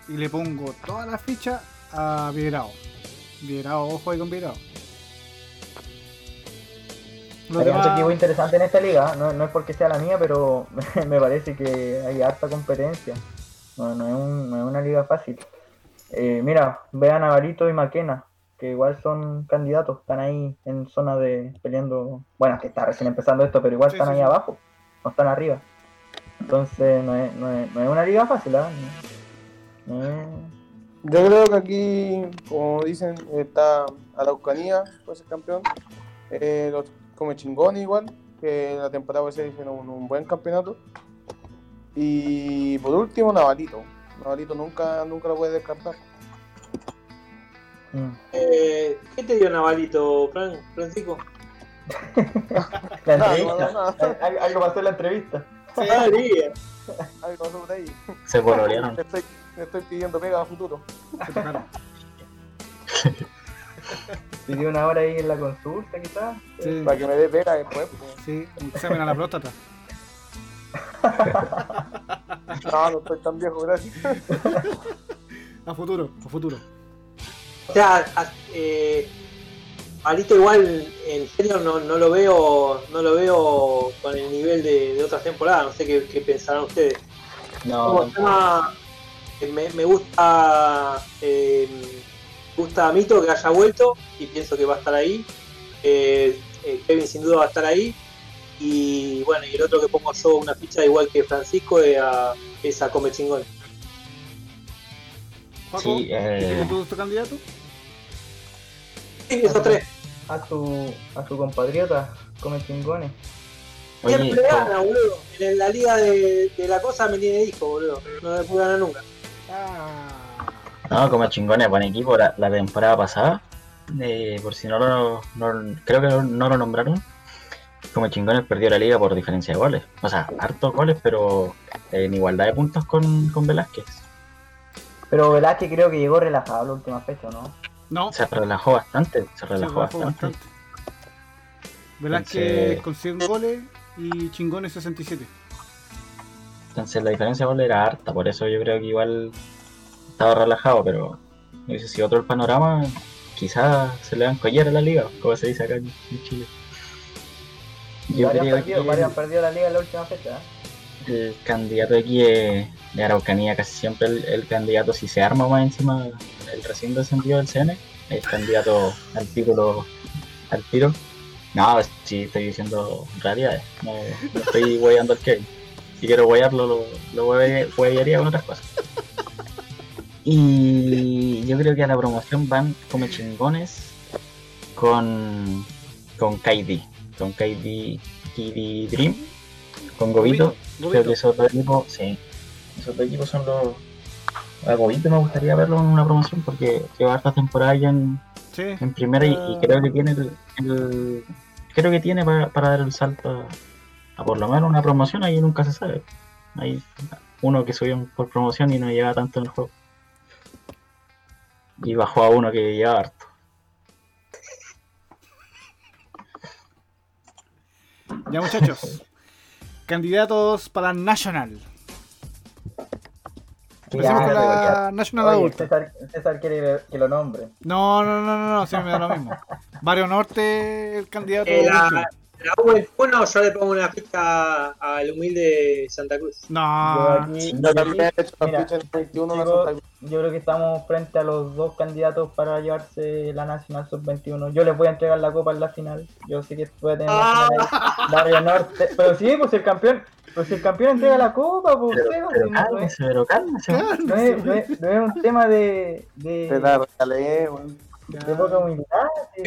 y le pongo todas las fichas a Viderao, ojo ahí con Viderao. Hay mucho equipo interesante en esta liga, no es porque sea la mía, pero me parece que hay harta competencia. No es una liga fácil. Mira, vean a Navalito y Maquena, que igual son candidatos, están ahí en zona de peleando. Bueno, es que está recién empezando esto, pero igual están ahí abajo, no están arriba. Entonces no es una liga fácil, ¿eh? Yo creo que aquí, como dicen, está Araucanía, puede ser campeón. Los Comechingones igual, que la temporada puede ser un buen campeonato. Y por último, Navalito nunca lo puede descartar. ¿Qué te dio Navalito, Francisco? La entrevista. Algo pasó en la entrevista. Sí. Algo pasó por ahí. Se pololearon. Estoy pidiendo pega a futuro. Se tocaron. Pidió una hora ahí en la consulta, quizás. Sí. Para que me dé pega después. Pues. Sí, un examen a la próstata. No estoy tan viejo, gracias. A futuro. O sea, ahorita igual, en serio, no lo veo con el nivel de otras temporadas. No sé qué pensarán ustedes. Como tema, me gusta a Mito que haya vuelto y pienso que va a estar ahí. Kevin sin duda va a estar ahí. Y bueno, y el otro que pongo yo una ficha igual que Francisco es a Comechingones. Paco, ¿tú tu candidato? Sí, esos tres. A tu compatriota, Comechingones. Siempre gana, boludo. En la liga de la cosa me tiene disco, boludo. No me pude ganar nunca. No, Comechingones, buen equipo. La temporada pasada, por si creo que no lo nombraron. Comechingones perdió la liga por diferencia de goles. O sea, hartos goles, pero en igualdad de puntos con Velázquez. Pero Velázquez creo que llegó relajado la última fecha, ¿no? No. Se relajó bastante. Velázquez entonces, con 100 goles y Chingones 67. Entonces la diferencia de goles era harta, por eso yo creo que igual estaba relajado, pero no sé si otro el panorama, quizás se le van a collar a la liga, como se dice acá en Chile. Varios han perdido la liga en la última fecha. El candidato aquí de Araucanía, casi siempre el candidato, si se arma más encima el recién descendido del CN, el candidato al título, al tiro. No, si estoy diciendo realidades, no estoy hueveando al Kevin. Si quiero huevearlo, lo huevearía con otras cosas. Y yo creo que a la promoción van Comechingones con KD Dream, con Gobito. Creo que esos dos equipos son los... A Gobito me gustaría verlo en una promoción porque lleva hartas temporadas ya en primera y creo que tiene para dar el salto a por lo menos una promoción. Ahí nunca se sabe, hay uno que subió por promoción y no lleva tanto en el juego y bajó a uno que lleva harto. Ya, muchachos, Candidatos para Nacional. Empecemos con la Nacional Adulta. César quiere que lo nombre. No, sí me da lo mismo. Barrio Norte, el candidato. La U en uno, yo le pongo una ficha al humilde Santa Cruz. Yo creo que estamos frente a los dos candidatos para llevarse la Nacional Sub-21. Yo les voy a entregar la copa en la final. Yo sé que voy a tener la final Barrio Norte. Pero sí, pues el campeón. Pues el campeón entrega la copa, pues. Pero cálmese. No es un tema de... De poca humildad.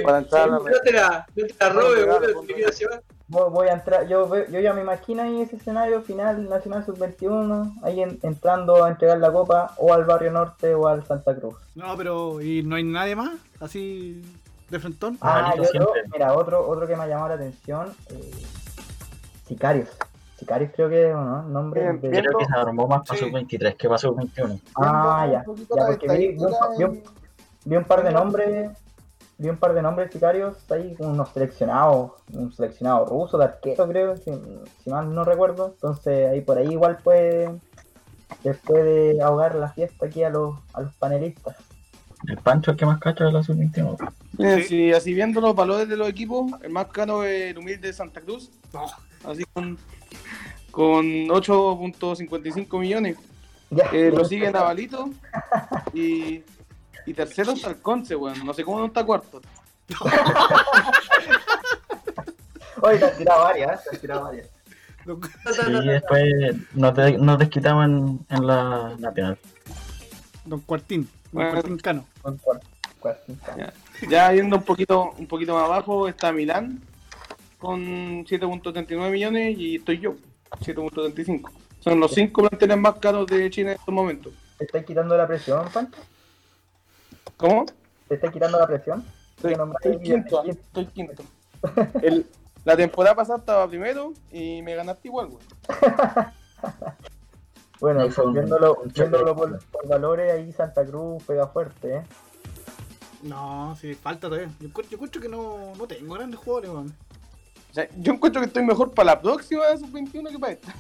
No te la robe, boludo. Voy a entrar, yo ya me imagino ahí ese escenario final, Nacional Sub-21, ahí entrando a entregar la copa o al Barrio Norte o al Santa Cruz. No, pero ¿y no hay nadie más? Así de frentón. Mira, otro que me ha llamado la atención, Sicarios. Sicarios creo que es un nombre... Creo que se armó más para Sub-23 que para Sub-21. Ya porque vi un par de nombres, Sicarios, ahí unos seleccionados, un seleccionado ruso de arquero creo, si mal no recuerdo. Entonces ahí por ahí igual puede ahogar la fiesta aquí a los panelistas. El Pancho es el que más cacha de la sub-21. Sí, así viendo los valores de los equipos, el más caro es el humilde Santa Cruz, así con 8.55 millones. Lo sigue Navalito y tercero está el Conce, weón. No sé cómo no está cuarto. Oye, te han tirado varias. Y después nos desquitamos en la nacional. Don Cuartín. Don Cuartín Cano. Ya yendo un poquito más abajo está Milán con 7.39 millones y estoy yo, 7.35. Son los 5 planteles más caros de China en estos momentos. ¿Te estáis quitando la presión, Pancho? ¿Cómo? ¿Te estás quitando la presión? Estoy quinto. La temporada pasada estaba primero y me ganaste igual, güey. Bueno, viéndolo por valores, ahí Santa Cruz pega fuerte, ¿eh? No, sí, falta todavía. Yo encuentro que no tengo grandes jugadores, güey. O sea, yo encuentro que estoy mejor para la próxima Sub-21 que para esta.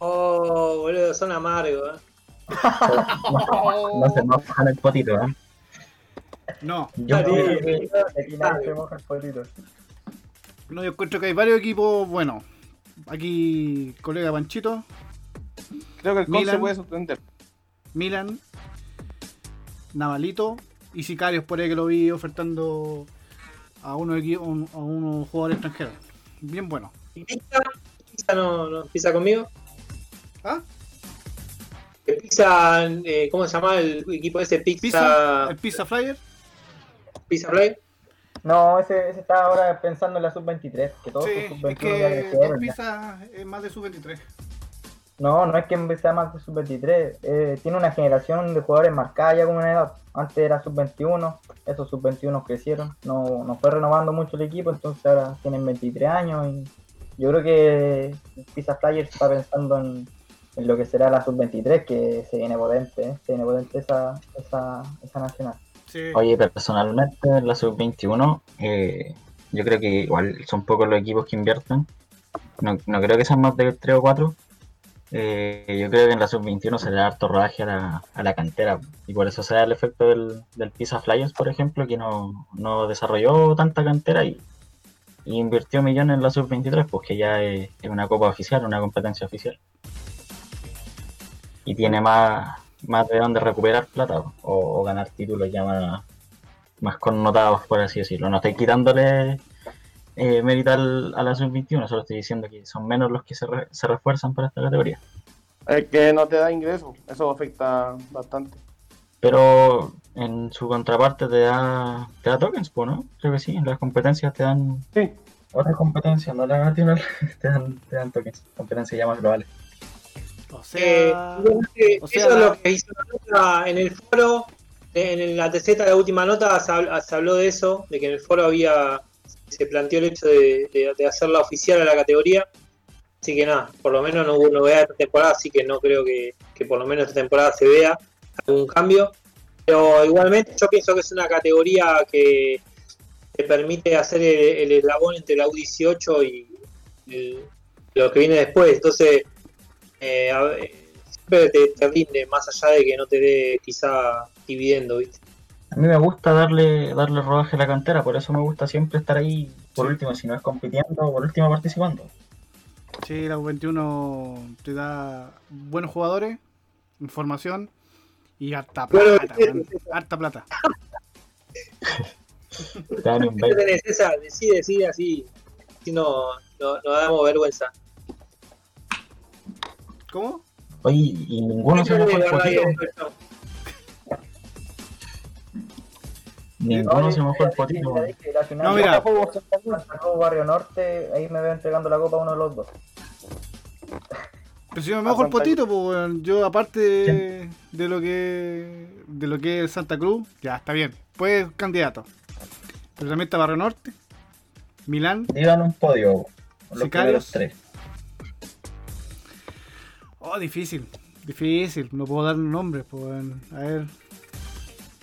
Oh, boludo, son amargos, ¿eh? No se mojan el potito, ¿eh? No. Yo encuentro que hay varios equipos buenos. Aquí, colega Panchito. Creo que el Conce puede sorprender. Milan, Navalito y Sicarios, por ahí que lo vi ofertando a unos jugadores extranjeros. Bien bueno. ¿Pizza no empieza conmigo? ¿Ah? Pizza, ¿cómo se llama el equipo ese? ¿El Pizza Flyer? ¿Pizza Flyer? No, ese está ahora pensando en la Sub-23. Que todos sí, sub-23 es que el Pizza es más de Sub-23. No es que sea más de Sub-23. Tiene una generación de jugadores marcada ya como una edad. Antes era Sub-21, esos Sub-21 crecieron. No fue renovando mucho el equipo, entonces ahora tienen 23 años. Y yo creo que el Pizza Flyer está pensando en lo que será la Sub-23, que se viene potente, ¿eh? Se viene potente esa nacional. Sí. Oye, personalmente en la Sub-21 yo creo que igual son pocos los equipos que invierten. No creo que sean más de 3 o 4. Yo creo que en la Sub-21 se le da harto rodaje a la cantera. Y por eso se da el efecto del Pizza Flyers, por ejemplo, que no desarrolló tanta cantera y invirtió millones en la Sub-23, pues que ya es una copa oficial, una competencia oficial. Y tiene más de dónde recuperar plata o ganar títulos ya más connotados, por así decirlo. No estoy quitándole mérito a la Sub-21, solo estoy diciendo que son menos los que se refuerzan para esta categoría. Es que no te da ingreso, eso afecta bastante. Pero en su contraparte te da tokens, ¿no? Creo que sí, en las competencias te dan... Sí. Otras competencias, no las nacionales, te dan tokens, competencias ya más globales. O sea, eso es lo que hizo la nota en el foro, en la tercera de la última nota se habló de eso, de que en el foro se planteó el hecho de hacerla oficial a la categoría, así que nada, por lo menos no hubo novedad esta temporada, así que no creo que por lo menos esta temporada se vea algún cambio, pero igualmente yo pienso que es una categoría que te permite hacer el eslabón entre la U18 y lo que viene después. Entonces, siempre te rinde, más allá de que no te dé quizá dividendo, ¿viste? A mí me gusta darle rodaje a la cantera, por eso me gusta siempre estar ahí, por último, si no es compitiendo, por último participando. Sí, la U21 te da buenos jugadores, información y harta plata. Bueno, harta plata. ¿Qué tenés, César? Decide así. Si no damos vergüenza. ¿Cómo? Oye, y ninguno se mojó el potito. Ninguno se mojó el potito. No, mira. Sacó Barrio Norte, ahí me veo entregando la copa a uno de los dos. Pero si me mojo el potito, pues yo aparte de lo que es Santa Cruz, ya está bien. Pues candidato. Pero también está Barrio Norte, Milán. Llevan un podio. Los primeros tres. Oh, difícil. No puedo dar nombres, pues. A ver.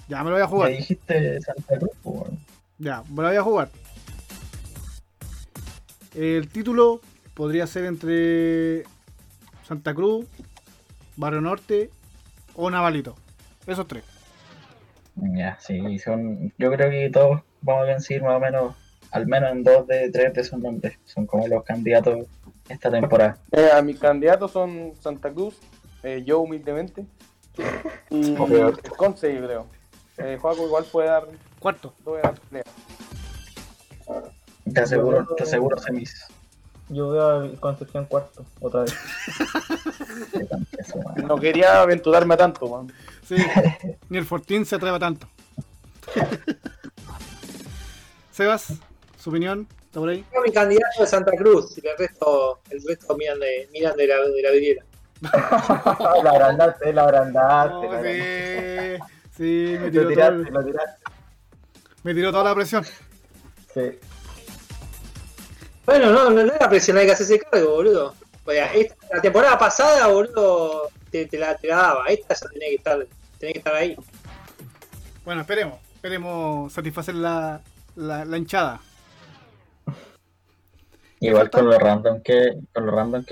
Ya me lo voy a jugar. ¿Me dijiste Santa Cruz, pues? Ya, me lo voy a jugar. El título podría ser entre Santa Cruz, Barrio Norte o Navalito. Esos tres. Ya, sí, son. Yo creo que todos vamos a decir más o menos, al menos en dos de tres de esos nombres. Son como los candidatos esta temporada. A mis candidatos son Santa Cruz, yo humildemente, y Conce, creo. Joaco igual puede dar cuarto. Te aseguro semis. Yo veo a Concepción cuarto, otra vez. No quería aventurarme tanto, man. Sí, ni el Fortín se atreva tanto. Sebas, su opinión, ¿está por ahí? Yo, mi candidato es Santa Cruz, y el resto miran de la vidriera. La agrandaste. No, sí, me tiró toda la presión. Sí. Bueno, no era presión, hay que hacerse cargo, boludo. O sea, la temporada pasada, boludo, te la daba. Esta ya tenía que estar ahí. Bueno, esperemos satisfacer la hinchada. Igual con lo random que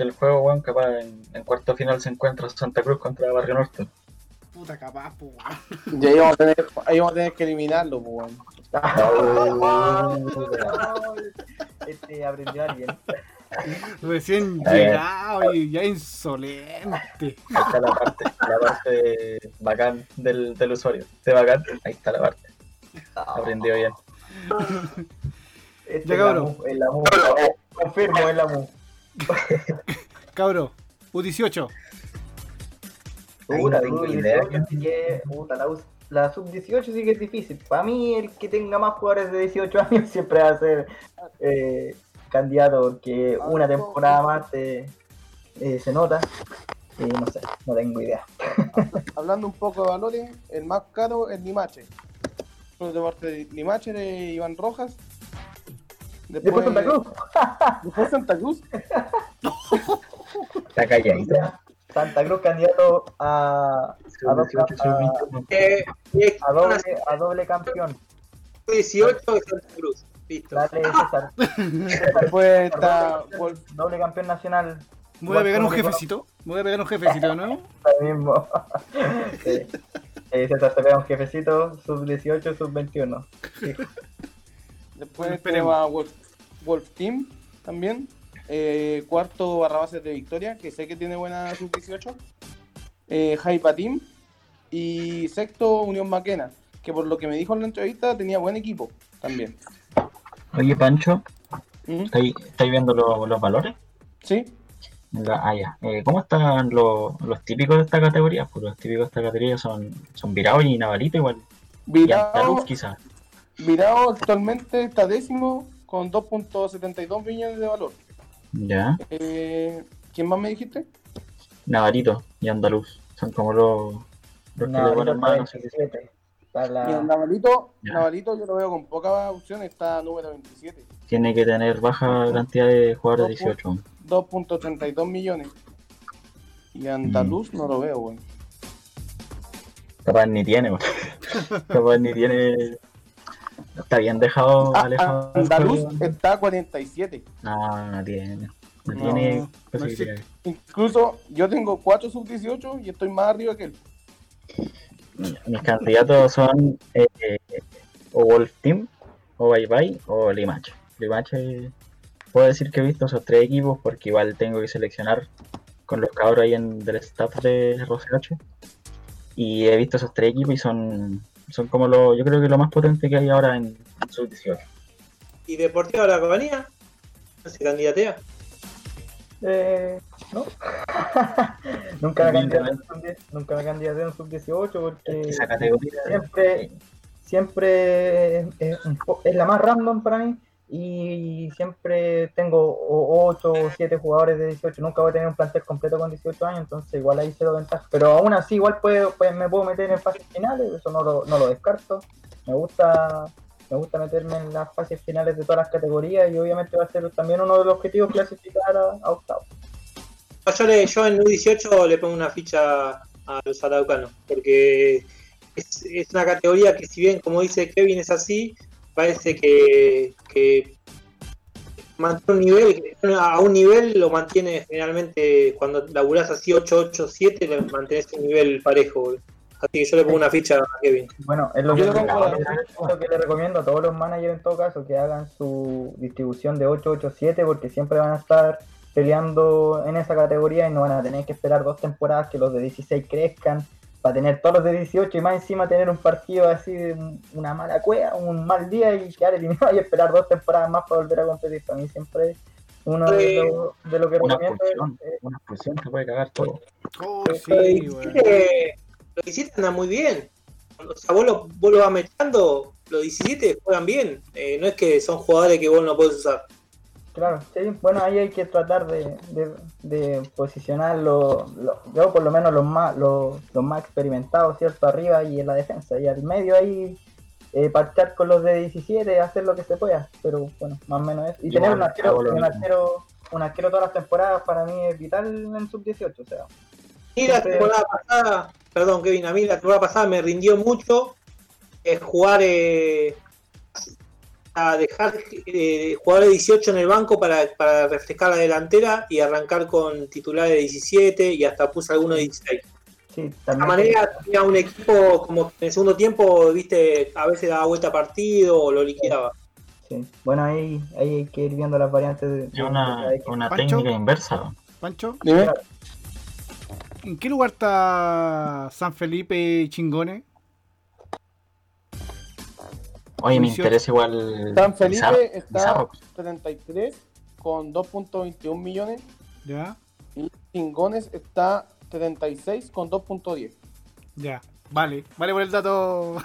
el juego, weón, capaz en cuarto final se encuentra Santa Cruz contra Barrio Norte. Puta, capaz, pues, weón. Y ahí vamos a tener que eliminarlo, pues, weón. Aprendió alguien. Recién llegado y ya insolente. Ahí está la parte bacán del usuario. De bacán, ahí está la parte. Aprendió bien. Este ya, cabrón. Es la mu. Confirmo, es la mu. Cabro, U18. Puta, tengo idea. La sub-18 sí que es difícil. Para mí, el que tenga más jugadores de 18 años siempre va a ser candidato, porque una temporada más se nota. No sé, no tengo idea. Hablando un poco de valores, el más caro es Limache. Después de parte de Limache, de Iván Rojas. Después Santa Cruz. Después Santa Cruz. Está calladita. Santa Cruz candidato a doble campeón. 18 de Santa Cruz. Listo. Dale, César. Después está doble campeón nacional. Me voy a pegar un jefecito, ¿no? Lo mismo. Sí. César se pega un jefecito, sub-18, sub-21. Sí. Después esperemos a Wolf Team también. Cuarto Barrabases de Victoria, que sé que tiene buena sub-18. Jaipa Team. Y sexto Unión Maquena, que por lo que me dijo en la entrevista tenía buen equipo también. Oye, Pancho, ¿estáis viendo los valores? Sí. ¿Cómo están los típicos de esta categoría? Pues los típicos de esta categoría son Virao y Navalito igual. Virao, y Andaluz quizás. Virao actualmente está décimo con 2.72 millones de valor. Ya. ¿Quién más me dijiste? Navarito y Andaluz. Son como los que le ponen más. No sé qué. Y Navarito yo lo veo con poca opción. Está número 27. Tiene que tener baja cantidad de jugadores 18. 2.32 millones. Y Andaluz no lo veo, güey. Capaz ni tiene. Está bien dejado, Alejandro. Andaluz está 47. No tiene. No tiene posibilidades. Incluso yo tengo 4 sub-18 y estoy más arriba que él. Mis candidatos son o Wolf Team, o Bye Bye, o Limache. Limache, puedo decir que he visto esos 3 equipos porque igual tengo que seleccionar con los cabros ahí del staff de Rosario. Y he visto esos 3 equipos y son como yo creo que lo más potente que hay ahora en sub-18. ¿Y Deportivo de la Compañía? ¿Se candidatea? No. Nunca me candidaté en sub-18 porque esa categoría siempre es la más random para mí y siempre tengo 8 o 7 jugadores de 18, nunca voy a tener un plantel completo con 18 años, entonces igual ahí se lo ventaja, pero aún así igual me puedo meter en fases finales, eso no lo descarto, me gusta meterme en las fases finales de todas las categorías y obviamente va a ser también uno de los objetivos clasificar a octavo. Yo en U18 le pongo una ficha a los araucanos, porque es una categoría que si bien, como dice Kevin, es así, parece que mantiene un nivel, a un nivel lo mantiene generalmente, cuando laburás así 8-8-7, le mantenés un nivel parejo. Así que yo le pongo una ficha a Kevin. Bueno, es lo que le recomiendo a todos los managers en todo caso, que hagan su distribución de 8-8-7, porque siempre van a estar peleando en esa categoría y no van a tener que esperar 2 temporadas que los de 16 crezcan para tener todos los de 18 y más encima tener un partido así de una mala cueva, un mal día y quedar eliminado y esperar 2 temporadas más para volver a competir. Para mí siempre uno de lo que recomiendo es una expulsión que puede cagar todo. Oh, sí, bueno. Los 17 andan muy bien, o sea, vos lo vas metiendo, los 17 juegan bien, no es que son jugadores que vos no podés usar. Claro, sí, bueno, ahí hay que tratar de posicionar yo por lo menos los más experimentados, ¿cierto? Arriba y en la defensa, y al medio ahí pactar con los de 17, hacer lo que se pueda, pero bueno, más o menos eso. Y tener un arquero todas las temporadas para mí es vital en sub-18, o sea. A mí la temporada pasada me rindió mucho jugar, a dejar jugadores de 18 en el banco para refrescar la delantera y arrancar con titulares de 17 y hasta puse alguno de 16. Sí, de esta manera tenía un equipo como que en el segundo tiempo, viste, a veces daba vuelta a partido o lo liquidaba. Sí. Bueno, ahí hay que ir viendo las variantes. Una técnica inversa. Pancho, ¿dime? ¿En qué lugar está San Felipe y Chingones? Oye, me interesa igual. San Felipe está 33 con 2.21 millones. Ya. Y Chingones está 36 con 2.10. Ya, vale por el dato.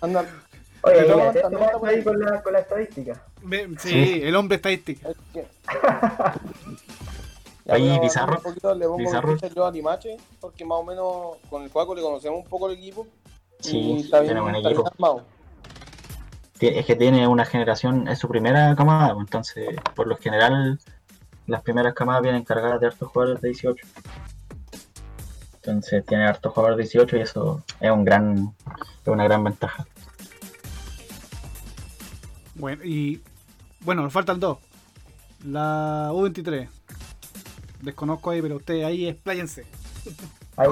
Andar. Oye, ahí con la estadística. Sí, el hombre estadística. Ahí Pizarro. Le pongo yo a Limache, porque más o menos con el Joaco le conocemos un poco el equipo. Sí, y también un equipo armado. Es que tiene una generación, es su primera camada, entonces por lo general las primeras camadas vienen cargadas de hartos jugadores de 18. Entonces tiene hartos jugadores de 18 y eso es una gran ventaja. Bueno, nos faltan 2. La U23. Desconozco ahí, pero ustedes ahí expláyense. Hay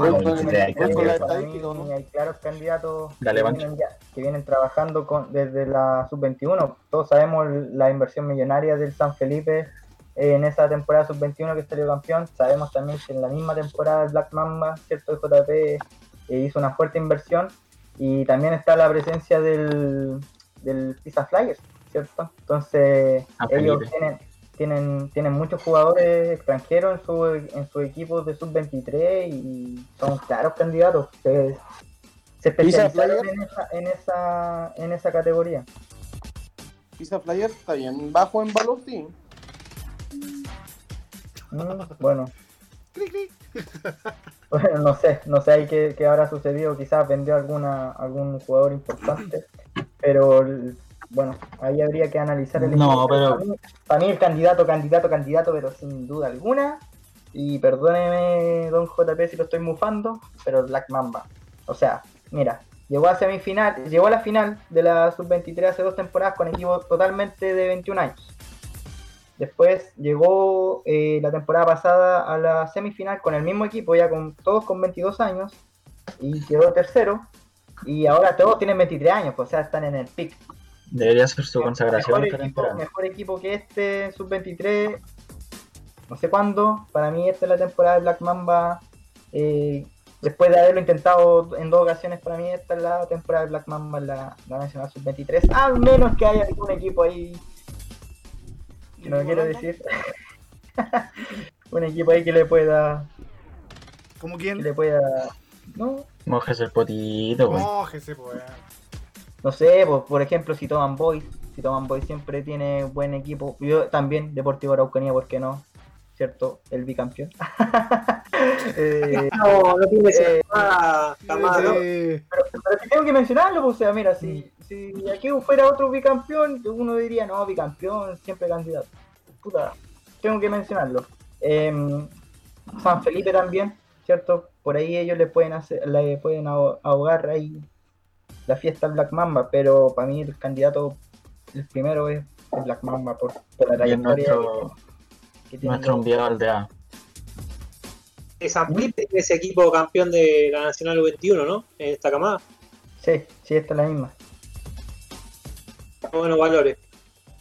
claros candidatos que vienen trabajando desde la sub-21. Todos sabemos la inversión millonaria del San Felipe en esa temporada sub-21 que salió campeón. Sabemos también que en la misma temporada el Black Mamba, cierto, JP hizo una fuerte inversión. Y también está la presencia del Pizza Flyer, ¿cierto? Entonces ellos tienen muchos jugadores extranjeros en su equipo de sub-23 y son claros candidatos. Se especializaron en esa categoría. Pizza Flyer está bien bajo en valor, sí. Bueno. Bueno, no sé qué habrá sucedido. Quizás vendió algún jugador importante, pero... Bueno, ahí habría que analizar el equipo. No, pero... Para mí el candidato, pero sin duda alguna. Y perdóneme, don JP, si lo estoy mufando, pero el Black Mamba. O sea, mira, llegó a la final de la Sub-23 hace 2 temporadas con equipos totalmente de 21 años. Después llegó la temporada pasada a la semifinal con el mismo equipo, ya con todos con 22 años, y quedó tercero. Y ahora todos tienen 23 años, pues, o sea, están en el pick. Debería ser su consagración. Mejor equipo que este, sub-23, no sé cuándo. Para mí esta es la temporada de Black Mamba. Después de haberlo intentado en dos ocasiones, para mí esta es la temporada de Black Mamba en la Nacional Sub-23. Al menos que haya algún equipo ahí, que no quiero decir, un equipo ahí que le pueda... ¿Cómo quién? Que le pueda... No. Mójese el potito, güey. Mójese, pues. No sé, pues, por ejemplo, Sitoman Boys. Sitoman Boys siempre tiene buen equipo. Yo también, Deportivo Araucanía, ¿por qué no? ¿Cierto? El bicampeón. No tiene nada. Pero si tengo que mencionarlo, pues, o sea, mira, si aquí fuera otro bicampeón, uno diría, no, bicampeón, siempre candidato. Puta, tengo que mencionarlo. San Felipe también, ¿cierto? Por ahí ellos le pueden ahogar ahí la fiesta al Black Mamba, pero para mí el candidato, el primero es el Black Mamba por la trayectoria que tiene. Nuestro enviado Aldea. San Felipe es ese equipo campeón de la Nacional U21, ¿no? En esta camada. Sí, esta es la misma. Buenos valores.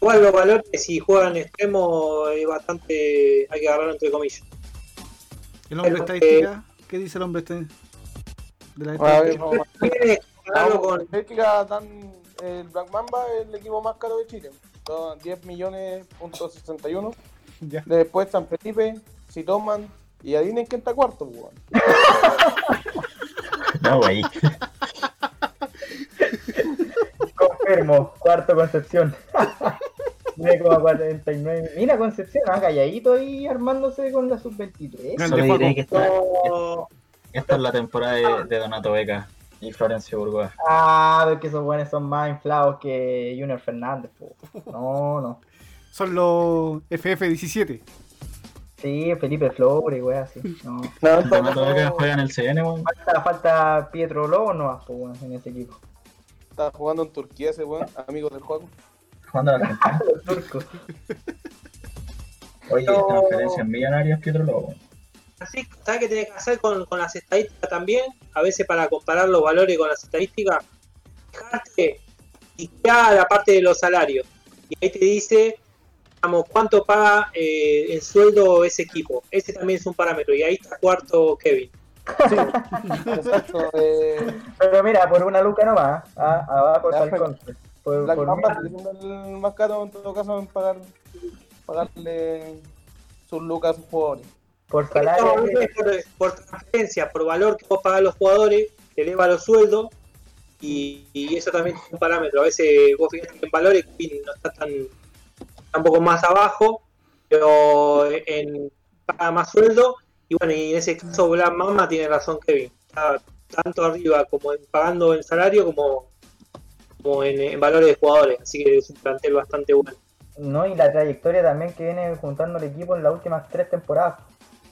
Igual los valores, si juegan extremo, es bastante, hay que agarrar entre comillas. ¿El hombre estadística? ¿Qué dice el hombre de la estadística? Con estadística dan el Black Mamba, el equipo más caro de Chile. 10.000.000.61. Después San Felipe, Sitoman, y adivinen quién está cuarto, weón. No, güey. Confirmo, cuarto Concepción. 9,49. Mira, Concepción, calladito ahí armándose con la sub-23. Solo diré que esta es la temporada de Donato Beca y Florencio Burgoa. Ah, pero que esos buenos son más inflados que Junior Fernández, po. No. Son los FF17. Sí, Felipe Flores, güey, así. No, Donato Beca juega en el CN, güey. Falta Pietro Lobo, no más, po, en ese equipo. Está jugando en Turquía ese, güey, amigos del juego. Jugando a la Argentina. Oye, transferencias millonarias, Pietro Lobo. Así que tenés que hacer con las estadísticas también, a veces para comparar los valores con las estadísticas, fijarte y ya la parte de los salarios. Y ahí te dice, digamos, cuánto paga el sueldo ese equipo. Ese también es un parámetro. Y ahí está cuarto Kevin. Sí. Exacto. Pero mira, por una luca nomás. Abajo está el Conce. Por Mamba, el más caro en todo caso en pagarle sus lucas a sus jugadores. Por salario, por transferencia, por valor que vos pagás los jugadores, te eleva los sueldos y eso también es un parámetro. A veces vos fijás en valores que no está tan poco más abajo, pero paga más sueldo y bueno, y en ese caso Black Mamba tiene razón Kevin, está tanto arriba como pagando en salario como en valores de jugadores, así que es un plantel bastante bueno. No, y la trayectoria también que viene juntando el equipo en las últimas 3 temporadas.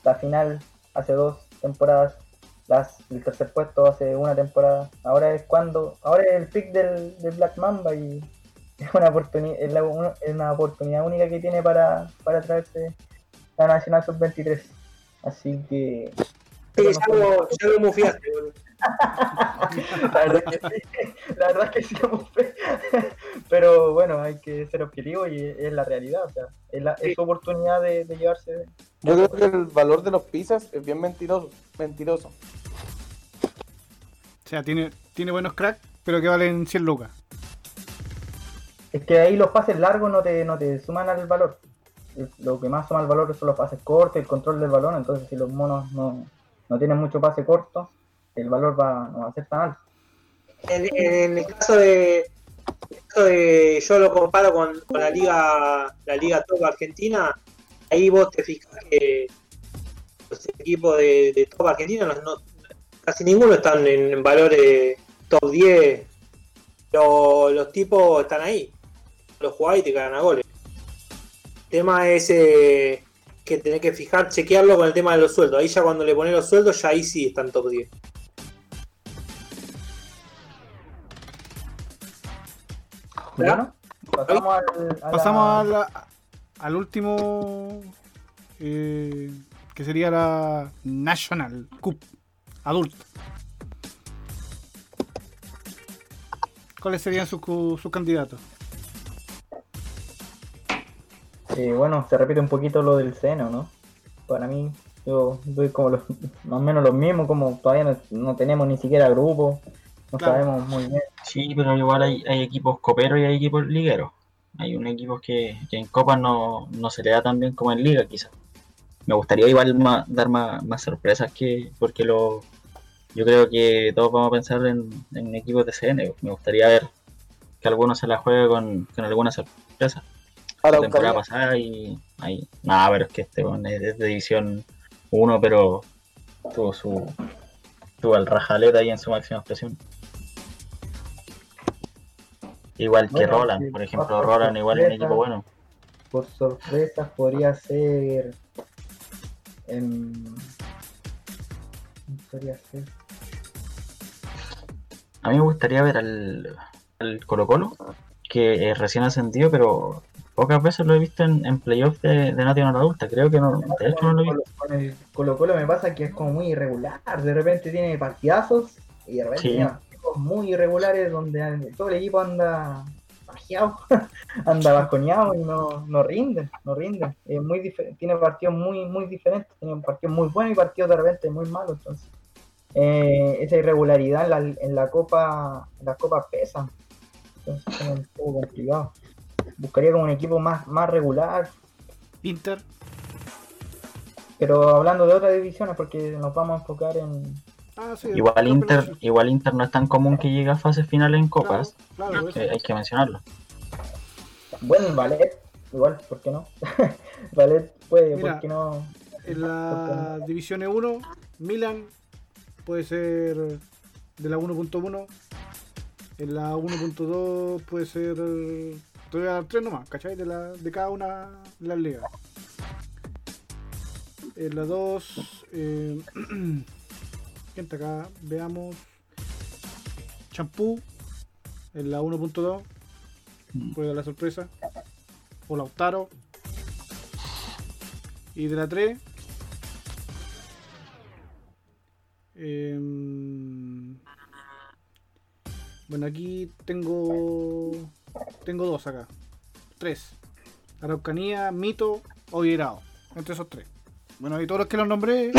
La final hace 2 temporadas, el tercer puesto hace 1 temporada. Ahora es el pick del Black Mamba y es una oportunidad única que tiene para traerse la Nacional Sub-23. Así que... Sí, ya lo mufiaste. La verdad es que sí lo mufé. Pero bueno, hay que ser objetivo y es la realidad. O sea, es su oportunidad de llevarse... Yo creo que el valor de los pizzas es bien mentiroso. O sea, tiene buenos cracks, pero que valen 100 lucas. Es que ahí los pases largos no te suman al valor. Lo que más suma al valor son los pases cortos, el control del balón. Entonces, si los monos no tienen mucho pase corto, el valor no va a ser tan alto. En el caso de yo lo comparo con la Liga Top Argentina. Ahí vos te fijas que los equipos de top argentino casi ninguno están en valores top 10. Los tipos están ahí. Los jugás y te cagan a goles. El tema es que tenés que chequearlo con el tema de los sueldos. Ahí ya cuando le pones los sueldos, ya ahí sí están top 10. ¿Claro? Pasamos a la... al último, que sería la National Cup adulta. ¿Cuáles serían sus candidatos? Bueno, se repite un poquito lo del seno, ¿no? Para mí, yo doy como los, más o menos los mismos, como todavía no tenemos ni siquiera grupo, no claro. Sabemos muy bien. Sí, pero igual hay equipos coperos y hay equipos ligueros. Hay un equipo que en Copa no se le da tan bien como en Liga, quizás. Me gustaría igual dar más sorpresas que... Porque yo creo que todos vamos a pensar en equipos de CN. Me gustaría ver que alguno se la juegue con alguna sorpresa. La temporada pasada y nada, pero es que este es de División 1, pero tuvo el rajaleta ahí en su máxima expresión. Igual que bueno, Roland, sí, por ejemplo, Roland igual es un equipo bueno. Por sorpresas podría ser... podría ser... A mí me gustaría ver al Colo Colo, que es recién ascendido, pero... Pocas veces lo he visto en playoffs de Nacional Adulta, creo que no, de hecho no lo he visto. Con el Colo Colo me pasa que es como muy irregular, de repente tiene partidazos y de repente tiene equipos muy irregulares donde todo el equipo anda bajeado, anda bajoneado y no rinde. Es muy tiene partidos muy, muy diferentes, tiene partidos muy buenos y partidos de repente muy malos, entonces esa irregularidad en la Copa, las copas pesan, entonces es un poco complicado. Buscaría como un equipo más regular. Inter. Pero hablando de otras divisiones, porque nos vamos a enfocar en... sí, igual Inter no es tan común que llegue a fases finales en copas. Claro, hay que mencionarlo. Bueno, Valet, igual, ¿por qué no? Valet puede, mira, ¿por qué no? En la División 1, Milán puede ser de la 1.1. En la 1.2 puede ser... Te voy a dar 3 nomás, ¿cachai? De cada una de las ligas. En la 2, ¿quién está acá? Veamos. Champú, en la 1.2, puede dar la sorpresa. O Lautaro. Y de la 3, bueno, aquí tengo 2 acá. 3. Araucanía, Mito o Irao. Entre esos 3. Bueno, y todos los que los nombré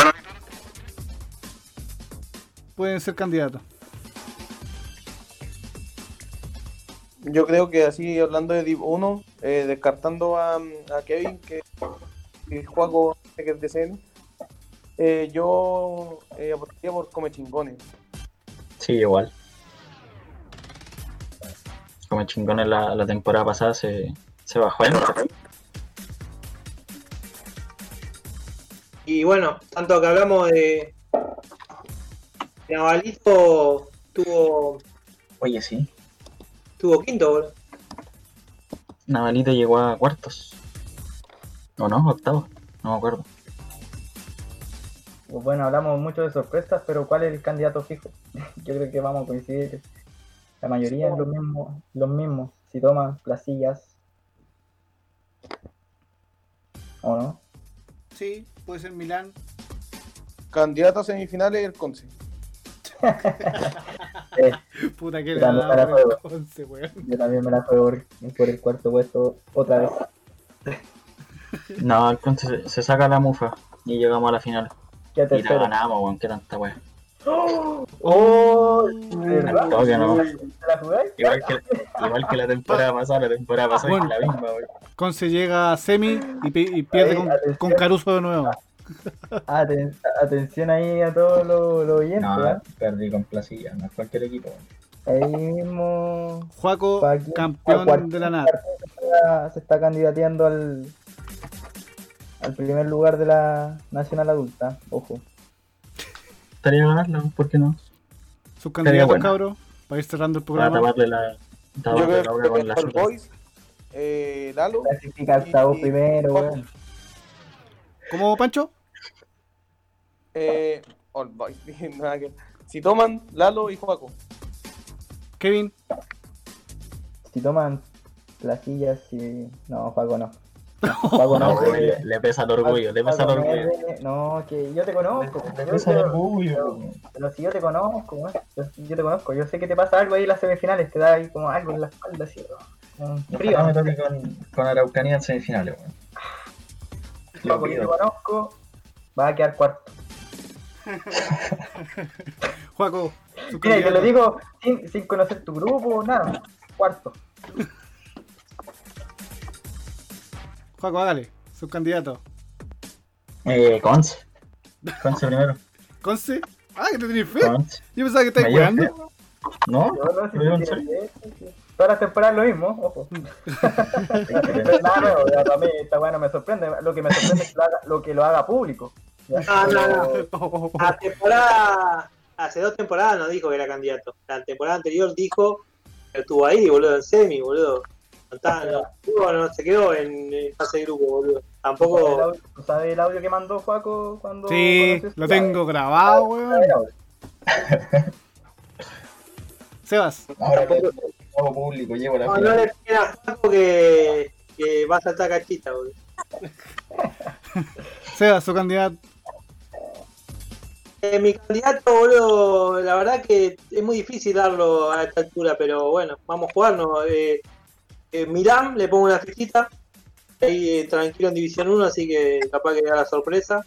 pueden ser candidatos. Yo creo que así, hablando de Div 1, descartando a Kevin, que es Joaco, que es de CN, yo apostaría por Comechingones. Sí, igual. Comechingones la temporada pasada se bajó en y bueno, tanto que hablamos de Navalito, tuvo quinto, boludo. Navalito llegó a cuartos o no, octavo, no me acuerdo. Pues bueno, hablamos mucho de sorpresas, pero ¿cuál es el candidato fijo? Yo creo que vamos a coincidir. La mayoría es los mismos. Sitoman, Placillas. ¿O no? Sí, puede ser Milán. Candidato a semifinales, el Conce. Puta que le da la Conce, weón. Yo también me la juego por el cuarto puesto otra vez. No, el Conce se saca la mufa y llegamos a la final. Y la ganamos, weón, qué tanta weón. ¡Oh! ¿Verdad? No, que no. Igual que la temporada pasada, bueno, es la misma, güey. Conce llega a semi y pierde con Caruso de nuevo. Atención ahí a todos los oyentes, ¿eh? Perdí con Placilla, no es cualquier equipo. Ahí mismo... Joaco, campeón de la NAT. Se está candidateando al primer lugar de la Nacional Adulta, ojo. Estaría ganarlo, ¿por qué no? Sus candidatos, bueno, cabros, para ir cerrando el programa. Para taparle la obra con la chuta. Lalo. Clasifica octavo primero, weón. ¿Cómo, Pancho? All Boys. Nada que... Sitoman, Lalo y Joaco. Kevin. Sitoman, Placillas y... No, Joaco no. Paco, no, le pesa el orgullo, le pesa el orgullo. No, que yo te conozco. Le pesa el orgullo. Pero si yo te conozco, güey. Yo te conozco. Yo sé que te pasa algo ahí en las semifinales. Te da ahí como algo en la espalda, así, como un frío. No me toque con Araucanía en semifinales, güey. Paco, yo te conozco. Va a quedar cuarto. Joaco. Mira, te lo digo sin conocer tu grupo, nada. Cuarto. Joaco, hágale, subcandidato. Conce. Conce primero. ¿Conce? Ah, que te tenés fe. Conce. Yo pensaba que estabas jugando. No, no, sí. Todas las temporadas lo mismo, ojo. Nada, no, a mí esta weá no me sorprende. Lo que me sorprende es lo que lo haga público. Ah, no. Hace 2 temporadas no dijo que era candidato. La temporada anterior dijo que estuvo ahí, boludo, en semi, boludo. No se quedó en fase de grupo, boludo. Tampoco. ¿Sabes el audio que mandó Joaco cuando? Sí, lo tengo grabado, weón. Sebas. Ahora que hago público, llevo la. No le digas a Joaco que va a saltar cachita, boludo. Sebas, su candidato. Mi candidato, boludo, la verdad que es muy difícil darlo a esta altura, pero bueno, vamos a jugarnos. Milán, le pongo una fichita, ahí tranquilo en División 1, así que capaz que da la sorpresa.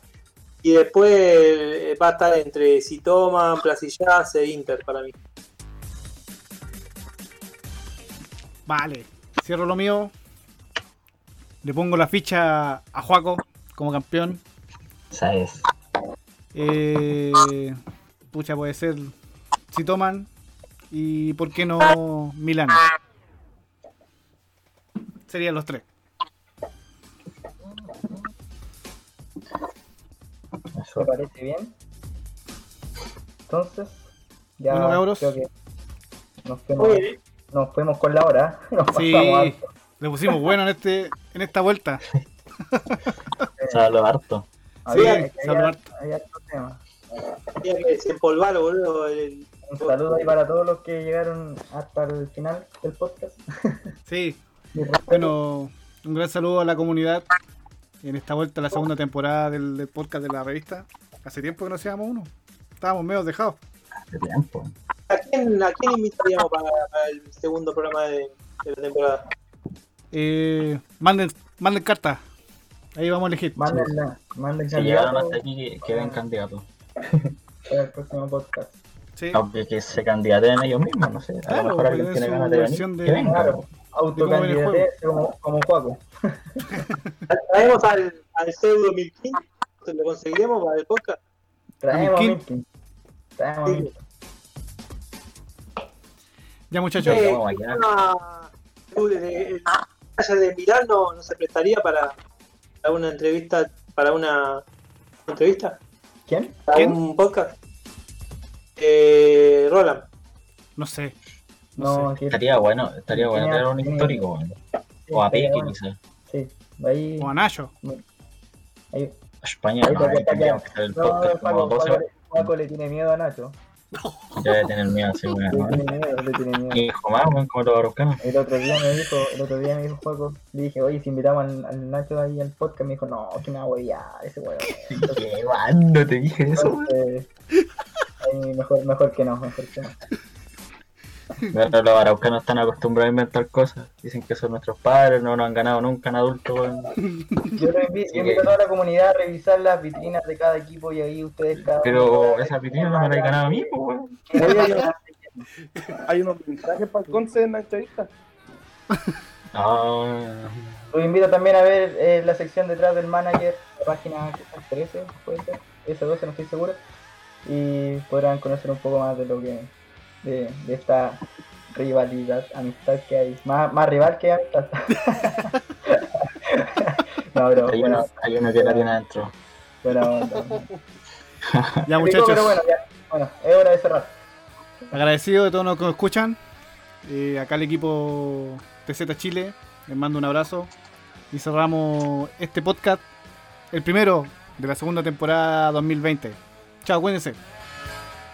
Y después va a estar entre Sitoman, Placilla e Inter para mí. Vale, cierro lo mío. Le pongo la ficha a Joaco como campeón. Esa es. Pucha, puede ser Sitoman y por qué no Milán. Serían los 3. Me parece bien. Entonces, ya creo que nos fuimos con la hora. Nos pasamos harto. Le pusimos bueno en esta vuelta. Se habló harto. Sí, se habló harto. Había otro tema. Había que desempolvar, boludo. Un saludo ahí para todos los que llegaron hasta el final del podcast. Sí. Bueno, un gran saludo a la comunidad en esta vuelta a la segunda temporada del podcast de la revista. Hace tiempo que no hacíamos uno. Estábamos medio dejados. Hace tiempo. ¿A quién invitaríamos para el segundo programa de la temporada? Manden cartas. Ahí vamos a elegir. Manden si llegaron hasta aquí, que den candidatos. Para el próximo podcast. Sí. Aunque que se candidaten ellos mismos, no sé. A lo mejor alguien tiene ganas de venir. Que venga. Claro. Autocandidaté como Joaco. Traemos al pseudo Milkin. ¿Lo conseguiremos para el podcast? Traemos Milkin. Ya, muchachos. De Milán no se prestaría para una entrevista. ¿Para una entrevista? ¿Quién? ¿Para un podcast? Roland. No sé. No, sí. Estaría bueno tener un histórico, bueno. O a Peque, quizás. Sí, ahí. O a Nacho. Ahí. A España, ahí tendríamos que hacer el podcast como 12. Joaco le tiene miedo a Nacho. Ya debe tener miedo, sí, güey. Le tiene miedo. Y dijo, más, güey, como los araucanos. El otro día me dijo Joaco, le dije, oye, si invitamos al Nacho ahí al podcast, me dijo, no, que me va a huevear ese güey. ¿Cuándo te dije eso, güey? Mejor que no. Bueno, los araucanos están acostumbrados a inventar cosas. Dicen que son nuestros padres, no nos han ganado nunca en adultos. Bueno. Yo invito a toda la comunidad a revisar las vitrinas de cada equipo y ahí ustedes cada. Pero esas vitrinas no me las he ganado a mí, pues. Hay unos mensajes para el Conce en la entrevista. No. Los invito también a ver la sección detrás del manager, la página 13, puede ser, esa 12, no estoy seguro. Y podrán conocer un poco más de lo que. De esta rivalidad, amistad que hay. Más rival que amistad. No, bro. Hay uno que la tiene adentro. Bueno. Ya, muchachos. Pero bueno, es hora de cerrar. Agradecido de todos los que nos escuchan. Acá el equipo TZ Chile. Les mando un abrazo. Y cerramos este podcast. El primero de la segunda temporada 2020. Chao, cuídense.